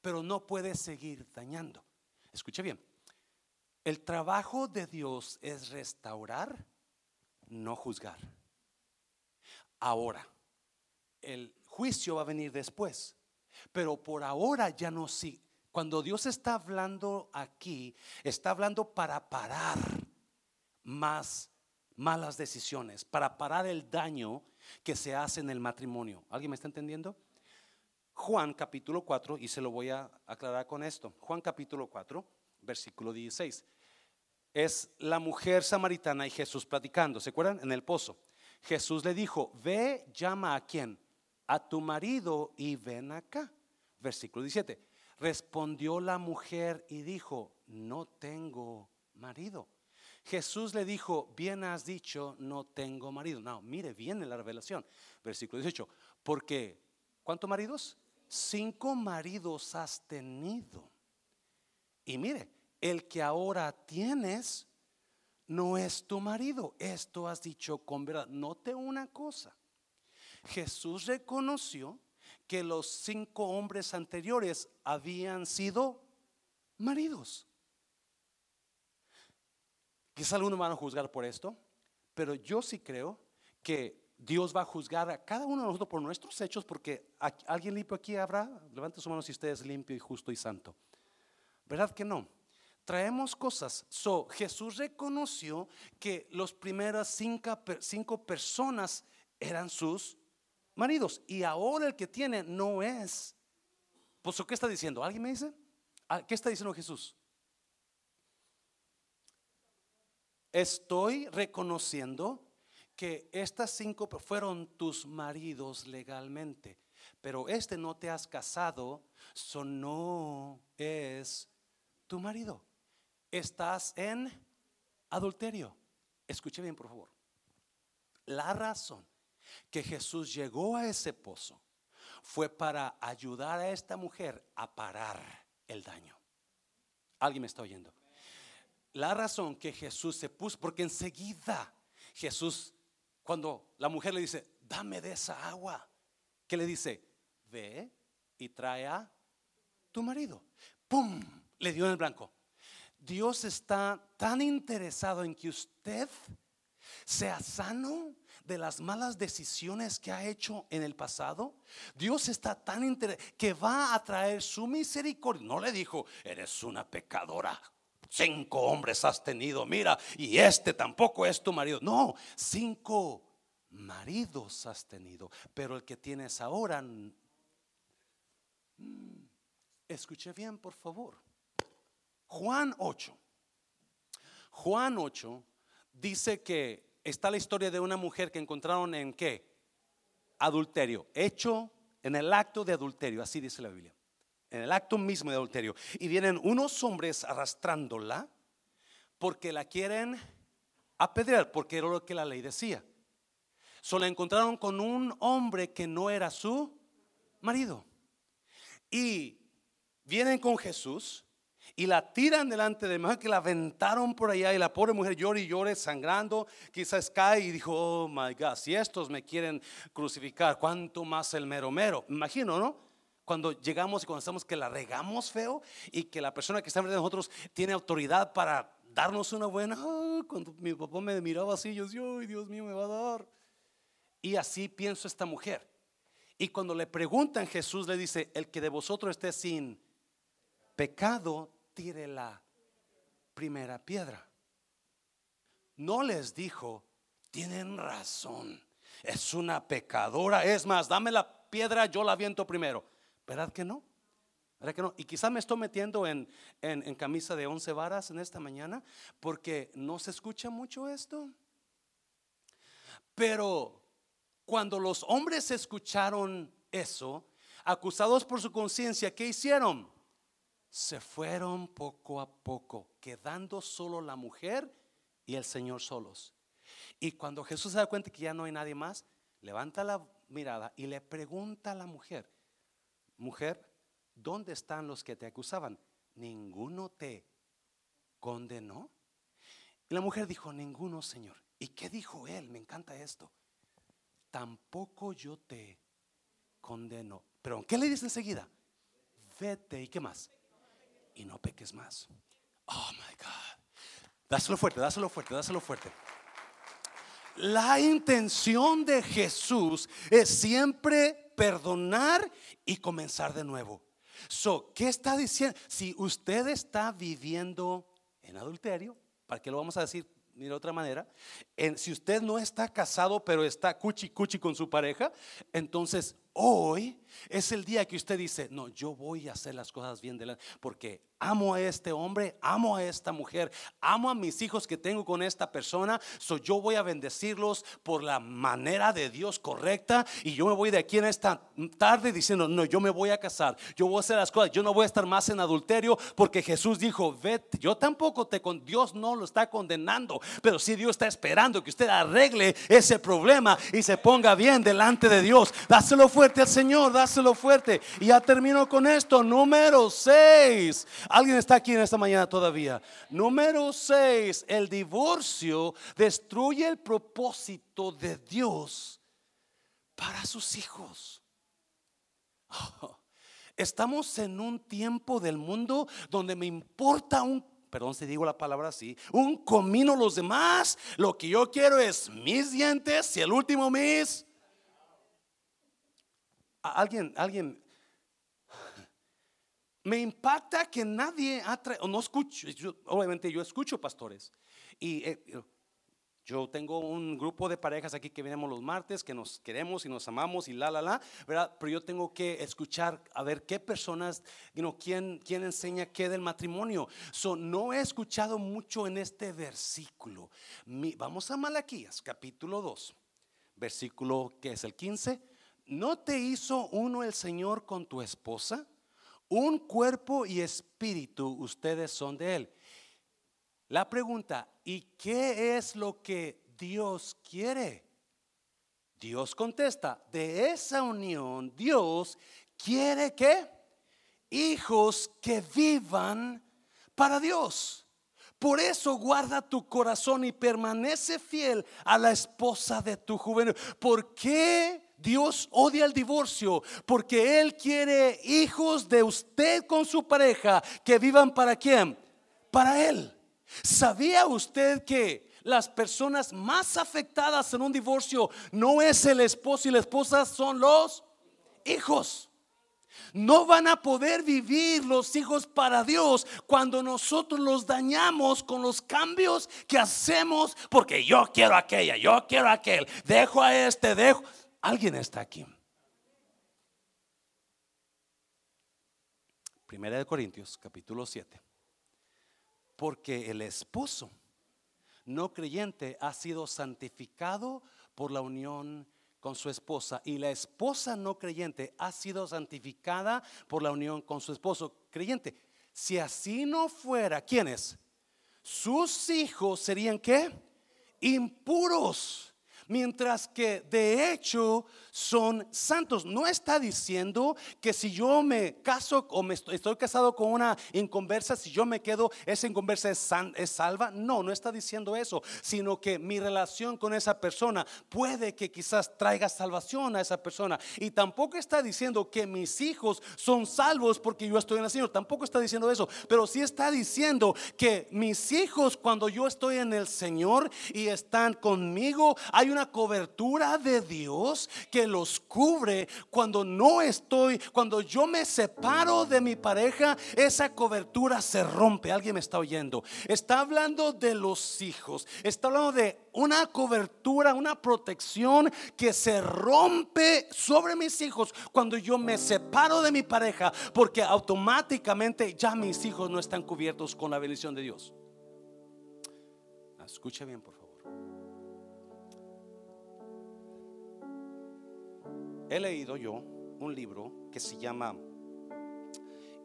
pero no puede seguir dañando. Escuche bien, el trabajo de Dios es restaurar, no juzgar. Ahora, el juicio va a venir después, pero por ahora ya no sigue. Cuando Dios está hablando aquí, está hablando para parar más malas decisiones, para parar el daño que se hace en el matrimonio. ¿Alguien me está entendiendo? Juan capítulo 4, y se lo voy a aclarar con esto. Juan capítulo 4, versículo 16. Es la mujer samaritana y Jesús platicando, ¿se acuerdan? En el pozo. Jesús le dijo: ve, llama a ¿quién? A tu marido y ven acá. Versículo 17. Respondió la mujer y dijo: no tengo marido. Jesús le dijo: bien has dicho, no tengo marido. No, mire, viene la revelación. Versículo 18. Porque, ¿cuántos maridos? 5 maridos has tenido, y mire, el que ahora tienes no es tu marido. Esto has dicho con verdad. Note una cosa: Jesús reconoció que los 5 hombres anteriores habían sido maridos. Quizá algunos van a juzgar por esto, pero yo sí creo que Dios va a juzgar a cada uno de nosotros por nuestros hechos, porque alguien limpio aquí habrá. Levante su mano si usted es limpio y justo y santo. ¿Verdad que no? Traemos cosas. Jesús reconoció que los primeras 5 personas eran sus maridos, y ahora el que tiene no es. ¿Qué está diciendo? ¿Alguien me dice? ¿Qué está diciendo Jesús? Estoy reconociendo que estas 5 fueron tus maridos legalmente, pero no te has casado, no es tu marido. Estás en adulterio. Escuche bien, por favor. La razón que Jesús llegó a ese pozo fue para ayudar a esta mujer a parar el daño. ¿Alguien me está oyendo? La razón que Jesús se puso, porque enseguida Jesús, cuando la mujer le dice: dame de esa agua, ¿qué le dice? Ve y trae a tu marido. ¡Pum! Le dio en el blanco. Dios está tan interesado en que usted sea sano de las malas decisiones que ha hecho en el pasado. Dios está tan interesado que va a traer su misericordia. No le dijo: eres una pecadora, 5 hombres has tenido, mira, y tampoco es tu marido. No, 5 maridos has tenido, pero el que tienes ahora. Escuche bien, por favor. Juan 8 dice que está la historia de una mujer que encontraron en ¿qué? Adulterio, hecho en el acto de adulterio, así dice la Biblia. En el acto mismo de adulterio. Y vienen unos hombres arrastrándola porque la quieren apedrear, porque era lo que la ley decía. La encontraron con un hombre que no era su marido. Y vienen con Jesús y la tiran delante de él, que la aventaron por allá, y la pobre mujer llora y llora sangrando. Quizás cae y dijo: oh my God, si estos me quieren crucificar, ¿cuánto más el mero mero? Imagino, ¿no? Cuando llegamos y constatamos que la regamos feo y que la persona que está enfrente de nosotros tiene autoridad para darnos una buena. Cuando mi papá me miraba así, yo, Dios mío, me va a dar. Y así pienso esta mujer. Y cuando le preguntan, Jesús le dice: el que de vosotros esté sin pecado, tire la primera piedra. No les dijo: tienen razón, es una pecadora, es más, dame la piedra, yo la aviento primero. ¿Verdad que no? ¿Verdad que no? Y quizás me estoy metiendo en camisa de 11 varas en esta mañana, porque no se escucha mucho esto. Pero cuando los hombres escucharon eso, acusados por su conciencia, ¿qué hicieron? Se fueron poco a poco, quedando solo la mujer y el Señor solos. Y cuando Jesús se da cuenta que ya no hay nadie más, levanta la mirada y le pregunta a la mujer: mujer, ¿dónde están los que te acusaban? ¿Ninguno te condenó? Y la mujer dijo: ninguno, Señor. ¿Y qué dijo él? Me encanta esto: tampoco yo te condeno. Pero ¿qué le dice enseguida? Vete. ¿Y qué más? Y no peques más. Oh my God. Dáselo fuerte, dáselo fuerte, dáselo fuerte. La intención de Jesús es siempre perdonar y comenzar de nuevo. So, ¿qué está diciendo? Si usted está viviendo en adulterio, ¿para qué lo vamos a decir de otra manera? Si usted no está casado pero está cuchi cuchi con su pareja, entonces hoy es el día que usted dice: no, yo voy a hacer las cosas bien delante, porque amo a este hombre, amo a esta mujer, amo a mis hijos que tengo con esta persona, so yo voy a bendecirlos por la manera de Dios correcta. Y yo me voy de aquí en esta tarde diciendo: no, yo me voy a casar, yo voy a hacer las cosas, yo no voy a estar más en adulterio, porque Jesús dijo: vete. Yo tampoco te con Dios no lo está condenando, pero sí Dios está esperando que usted arregle ese problema y se ponga bien delante de Dios. Dáselo fuerte al Señor, dáselo fuerte. Y ya termino con esto. Número 6. ¿Alguien está aquí en esta mañana todavía? Número 6. El divorcio destruye el propósito de Dios para sus hijos. Oh, estamos en un tiempo del mundo donde me importa perdón si digo la palabra así, un comino los demás. Lo que yo quiero es mis dientes y el último mis. Alguien, me impacta que nadie no escucho. Obviamente yo escucho pastores y yo tengo un grupo de parejas aquí que venimos los martes, que nos queremos y nos amamos y ¿verdad? Pero yo tengo que escuchar a ver qué personas, quién enseña qué del matrimonio. No he escuchado mucho en este versículo. Vamos a Malaquías capítulo 2, versículo que es el 15. ¿No te hizo uno el Señor con tu esposa? Un cuerpo y espíritu ustedes son de Él. La pregunta: ¿y qué es lo que Dios quiere? Dios contesta: de esa unión Dios quiere que hijos que vivan para Dios. Por eso guarda tu corazón y permanece fiel a la esposa de tu juventud. ¿Por qué Dios odia el divorcio? Porque Él quiere hijos de usted con su pareja que vivan para ¿quién? Para Él. ¿Sabía usted que las personas más afectadas en un divorcio no es el esposo y la esposa, son los hijos? No van a poder vivir los hijos para Dios cuando nosotros los dañamos con los cambios que hacemos, porque yo quiero aquella, yo quiero aquel, dejo a este, dejo. ¿Alguien está aquí? Primera de Corintios capítulo 7. Porque el esposo no creyente ha sido santificado por la unión con su esposa, y la esposa no creyente ha sido santificada por la unión con su esposo creyente. Si así no fuera, ¿quiénes? Sus hijos serían ¿qué? Impuros. Mientras que de hecho son santos. No está diciendo que si yo me caso o estoy casado con una inconversa, si yo me quedo, esa inconversa es salva. No está diciendo eso, sino que mi relación con esa persona puede que quizás traiga salvación a esa persona. Y tampoco está diciendo que mis hijos son salvos porque yo estoy en el Señor. Tampoco está diciendo eso, pero sí está diciendo que mis hijos, cuando yo estoy en el Señor y están conmigo, hay una cobertura de Dios que los cubre cuando no estoy, cuando yo me separo de mi pareja, esa cobertura se rompe. Alguien me está oyendo. Está hablando de los hijos, está hablando de una cobertura, una protección que se rompe sobre mis hijos cuando yo me separo de mi pareja, porque automáticamente ya mis hijos no están cubiertos con la bendición de Dios. Escucha bien, por favor. He leído yo un libro que se llama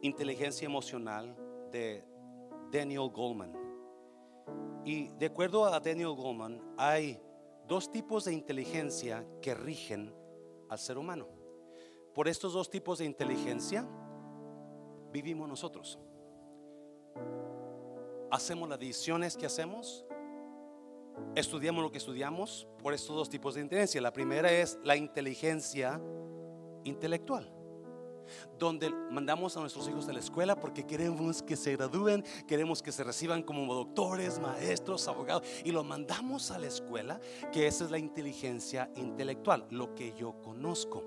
Inteligencia Emocional de Daniel Goleman. Y de acuerdo a Daniel Goleman, hay dos tipos de inteligencia que rigen al ser humano. Por estos dos tipos de inteligencia vivimos nosotros. Hacemos las decisiones que hacemos, estudiamos lo que estudiamos por estos dos tipos de inteligencia. La primera es la inteligencia intelectual, donde mandamos a nuestros hijos a la escuela porque queremos que se gradúen, queremos que se reciban como doctores, maestros, abogados, y los mandamos a la escuela, que esa es la inteligencia intelectual, lo que yo conozco,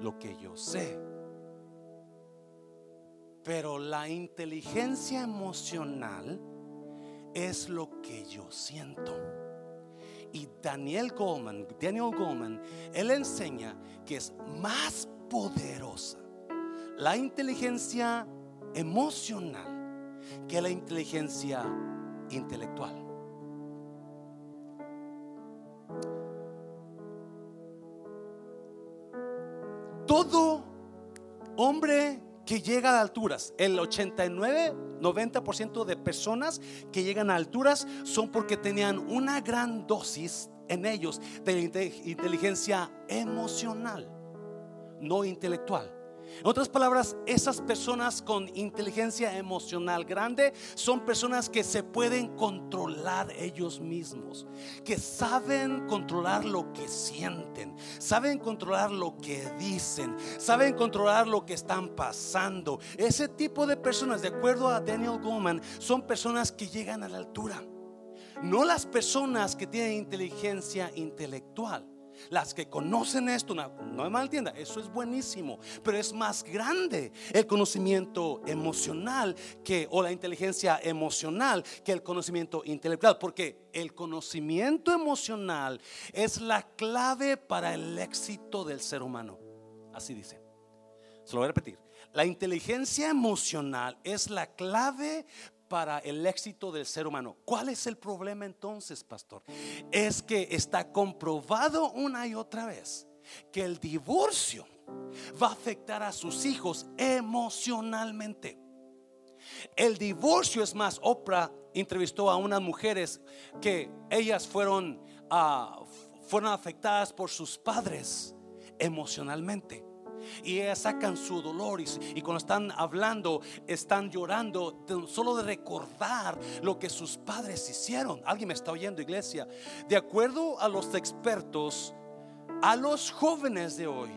lo que yo sé. Pero la inteligencia emocional es lo que yo siento. Y Daniel Goleman, él enseña que es más poderosa la inteligencia emocional que la inteligencia intelectual. Todo hombre que llega a alturas, el 90% de personas que llegan a alturas son porque tenían una gran dosis en ellos de inteligencia emocional, no intelectual. En otras palabras, esas personas con inteligencia emocional grande son personas que se pueden controlar ellos mismos, que saben controlar lo que sienten, saben controlar lo que dicen, saben controlar lo que están pasando. Ese tipo de personas, de acuerdo a Daniel Goleman, son personas que llegan a la altura. No las personas que tienen inteligencia intelectual. Las que conocen esto, no me malentienda, eso es buenísimo, pero es más grande el conocimiento emocional o la inteligencia emocional que el conocimiento intelectual, porque el conocimiento emocional es la clave para el éxito del ser humano. Así dice, se lo voy a repetir: la inteligencia emocional es la clave para el éxito del ser humano. ¿Cuál es el problema entonces, pastor? Es que está comprobado una y otra vez que el divorcio va a afectar a sus hijos emocionalmente. El divorcio, es más, Oprah entrevistó a unas mujeres que ellas fueron afectadas por sus padres emocionalmente. Y ellas sacan su dolor y cuando están hablando están llorando solo de recordar lo que sus padres hicieron. ¿Alguien me está oyendo, iglesia? De acuerdo a los expertos, a los jóvenes de hoy,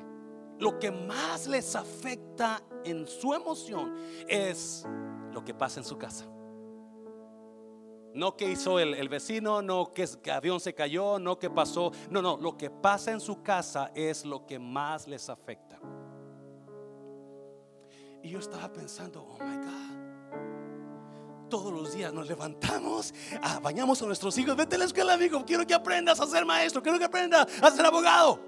lo que más les afecta en su emoción es lo que pasa en su casa. No que hizo el vecino, no que el avión se cayó, no que pasó. No, lo que pasa en su casa es lo que más les afecta. Y yo estaba pensando, oh my God, todos los días nos levantamos, bañamos a nuestros hijos. Vete a la escuela, amigo, quiero que aprendas a ser maestro, quiero que aprendas a ser abogado.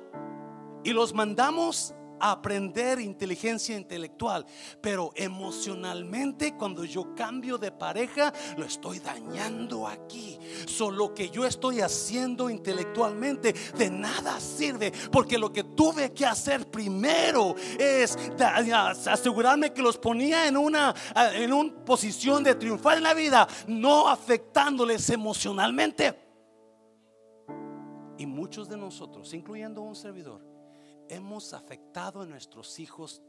Y los mandamos a aprender inteligencia intelectual, pero emocionalmente, cuando yo cambio de pareja, lo estoy dañando aquí. Solo que yo estoy haciendo intelectualmente de nada sirve, porque lo que tuve que hacer primero es asegurarme que los ponía en una posición de triunfar en la vida, no afectándoles emocionalmente. Y muchos de nosotros, incluyendo un servidor, hemos afectado a nuestros hijos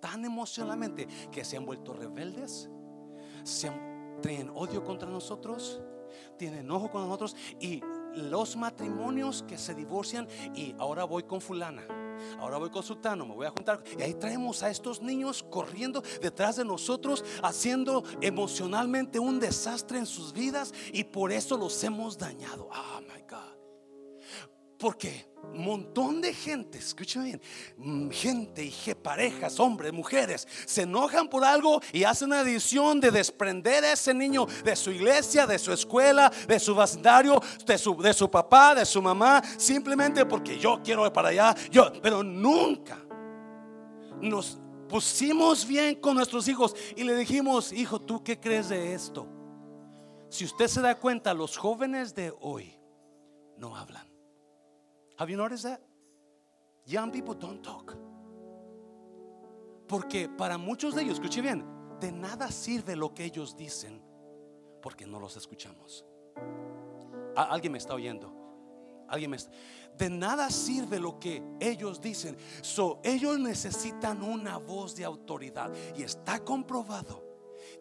tan emocionalmente que se han vuelto rebeldes, tienen odio contra nosotros, tienen enojo con nosotros. Y los matrimonios que se divorcian, y ahora voy con fulana, ahora voy con sultano, me voy a juntar, y ahí traemos a estos niños corriendo detrás de nosotros, haciendo emocionalmente un desastre en sus vidas, y por eso los hemos dañado. Oh my God. Porque montón de gente, escúchame bien, gente y parejas, hombres, mujeres, se enojan por algo y hacen una decisión de desprender a ese niño de su iglesia, de su escuela, de su vecindario, de su papá, de su mamá, simplemente porque yo quiero ir para allá. Pero nunca nos pusimos bien con nuestros hijos y le dijimos: hijo, ¿tú qué crees de esto? Si usted se da cuenta, los jóvenes de hoy no hablan. Have you noticed that? Young people don't talk. Porque para muchos de ellos, escuche bien, de nada sirve lo que ellos dicen porque no los escuchamos. Alguien me está oyendo. De nada sirve lo que ellos dicen. So, ellos necesitan una voz de autoridad. Y está comprobado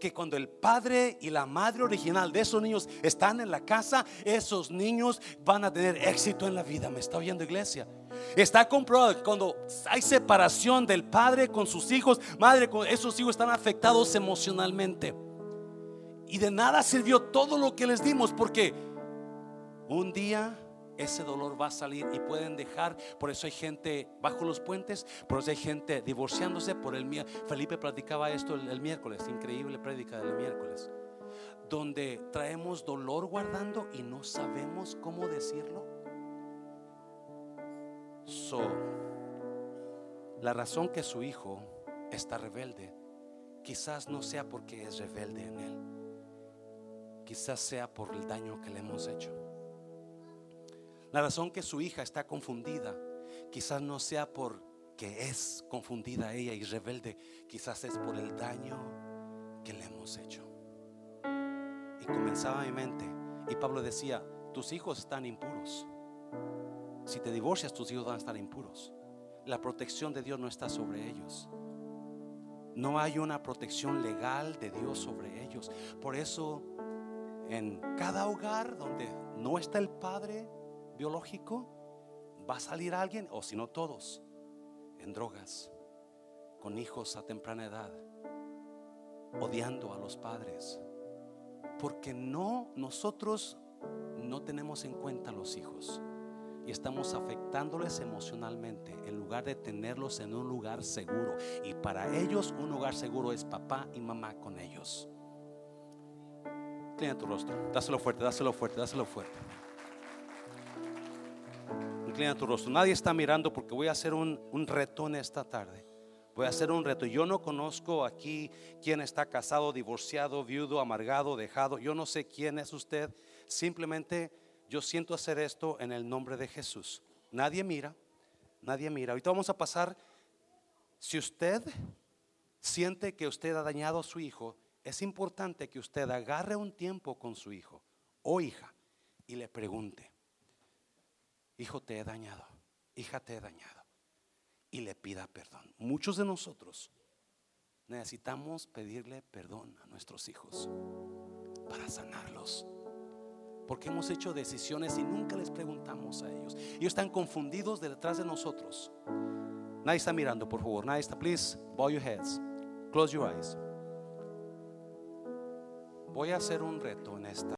que cuando el padre y la madre original de esos niños están en la casa, esos niños van a tener éxito en la vida. ¿Me está oyendo, iglesia? Está comprobado que cuando hay separación del padre con sus hijos, madre con esos hijos, están afectados emocionalmente. Y de nada sirvió todo lo que les dimos, porque un día ese dolor va a salir y pueden dejar. Por eso hay gente bajo los puentes, por eso hay gente divorciándose por el miedo. Felipe platicaba esto el miércoles, increíble prédica del miércoles, donde traemos dolor guardando y no sabemos cómo decirlo. So, la razón que su hijo está rebelde quizás no sea porque es rebelde en él, quizás sea por el daño que le hemos hecho. La razón que su hija está confundida quizás no sea porque es confundida ella y rebelde, quizás es por el daño que le hemos hecho. Y comenzaba mi mente, y Pablo decía: tus hijos están impuros. Si te divorcias, tus hijos van a estar impuros. La protección de Dios no está sobre ellos. No hay una protección legal de Dios sobre ellos. Por eso, en cada hogar donde no está el padre biológico, va a salir alguien, o si no todos, en drogas, con hijos a temprana edad, odiando a los padres, porque nosotros no tenemos en cuenta a los hijos y estamos afectándoles emocionalmente en lugar de tenerlos en un lugar seguro. Y para ellos un lugar seguro es papá y mamá con ellos. Inclina tu rostro, dáselo fuerte, dáselo fuerte, dáselo fuerte. A tu rostro. Nadie está mirando porque voy a hacer un reto en esta tarde. Voy a hacer un reto. Yo no conozco aquí quién está casado, divorciado, viudo, amargado, dejado. Yo no sé quién es usted. Simplemente yo siento hacer esto en el nombre de Jesús. Nadie mira, nadie mira. Ahorita vamos a pasar. Si usted siente que usted ha dañado a su hijo, es importante que usted agarre un tiempo con su hijo o hija y le pregunte: hijo, te he dañado, hija, te he dañado, y le pida perdón. Muchos de nosotros necesitamos pedirle perdón a nuestros hijos para sanarlos, porque hemos hecho decisiones y nunca les preguntamos a ellos. Ellos están confundidos detrás de nosotros. Nadie está mirando, por favor. Nadie está. Please, bow your heads, close your eyes. Voy a hacer un reto en esta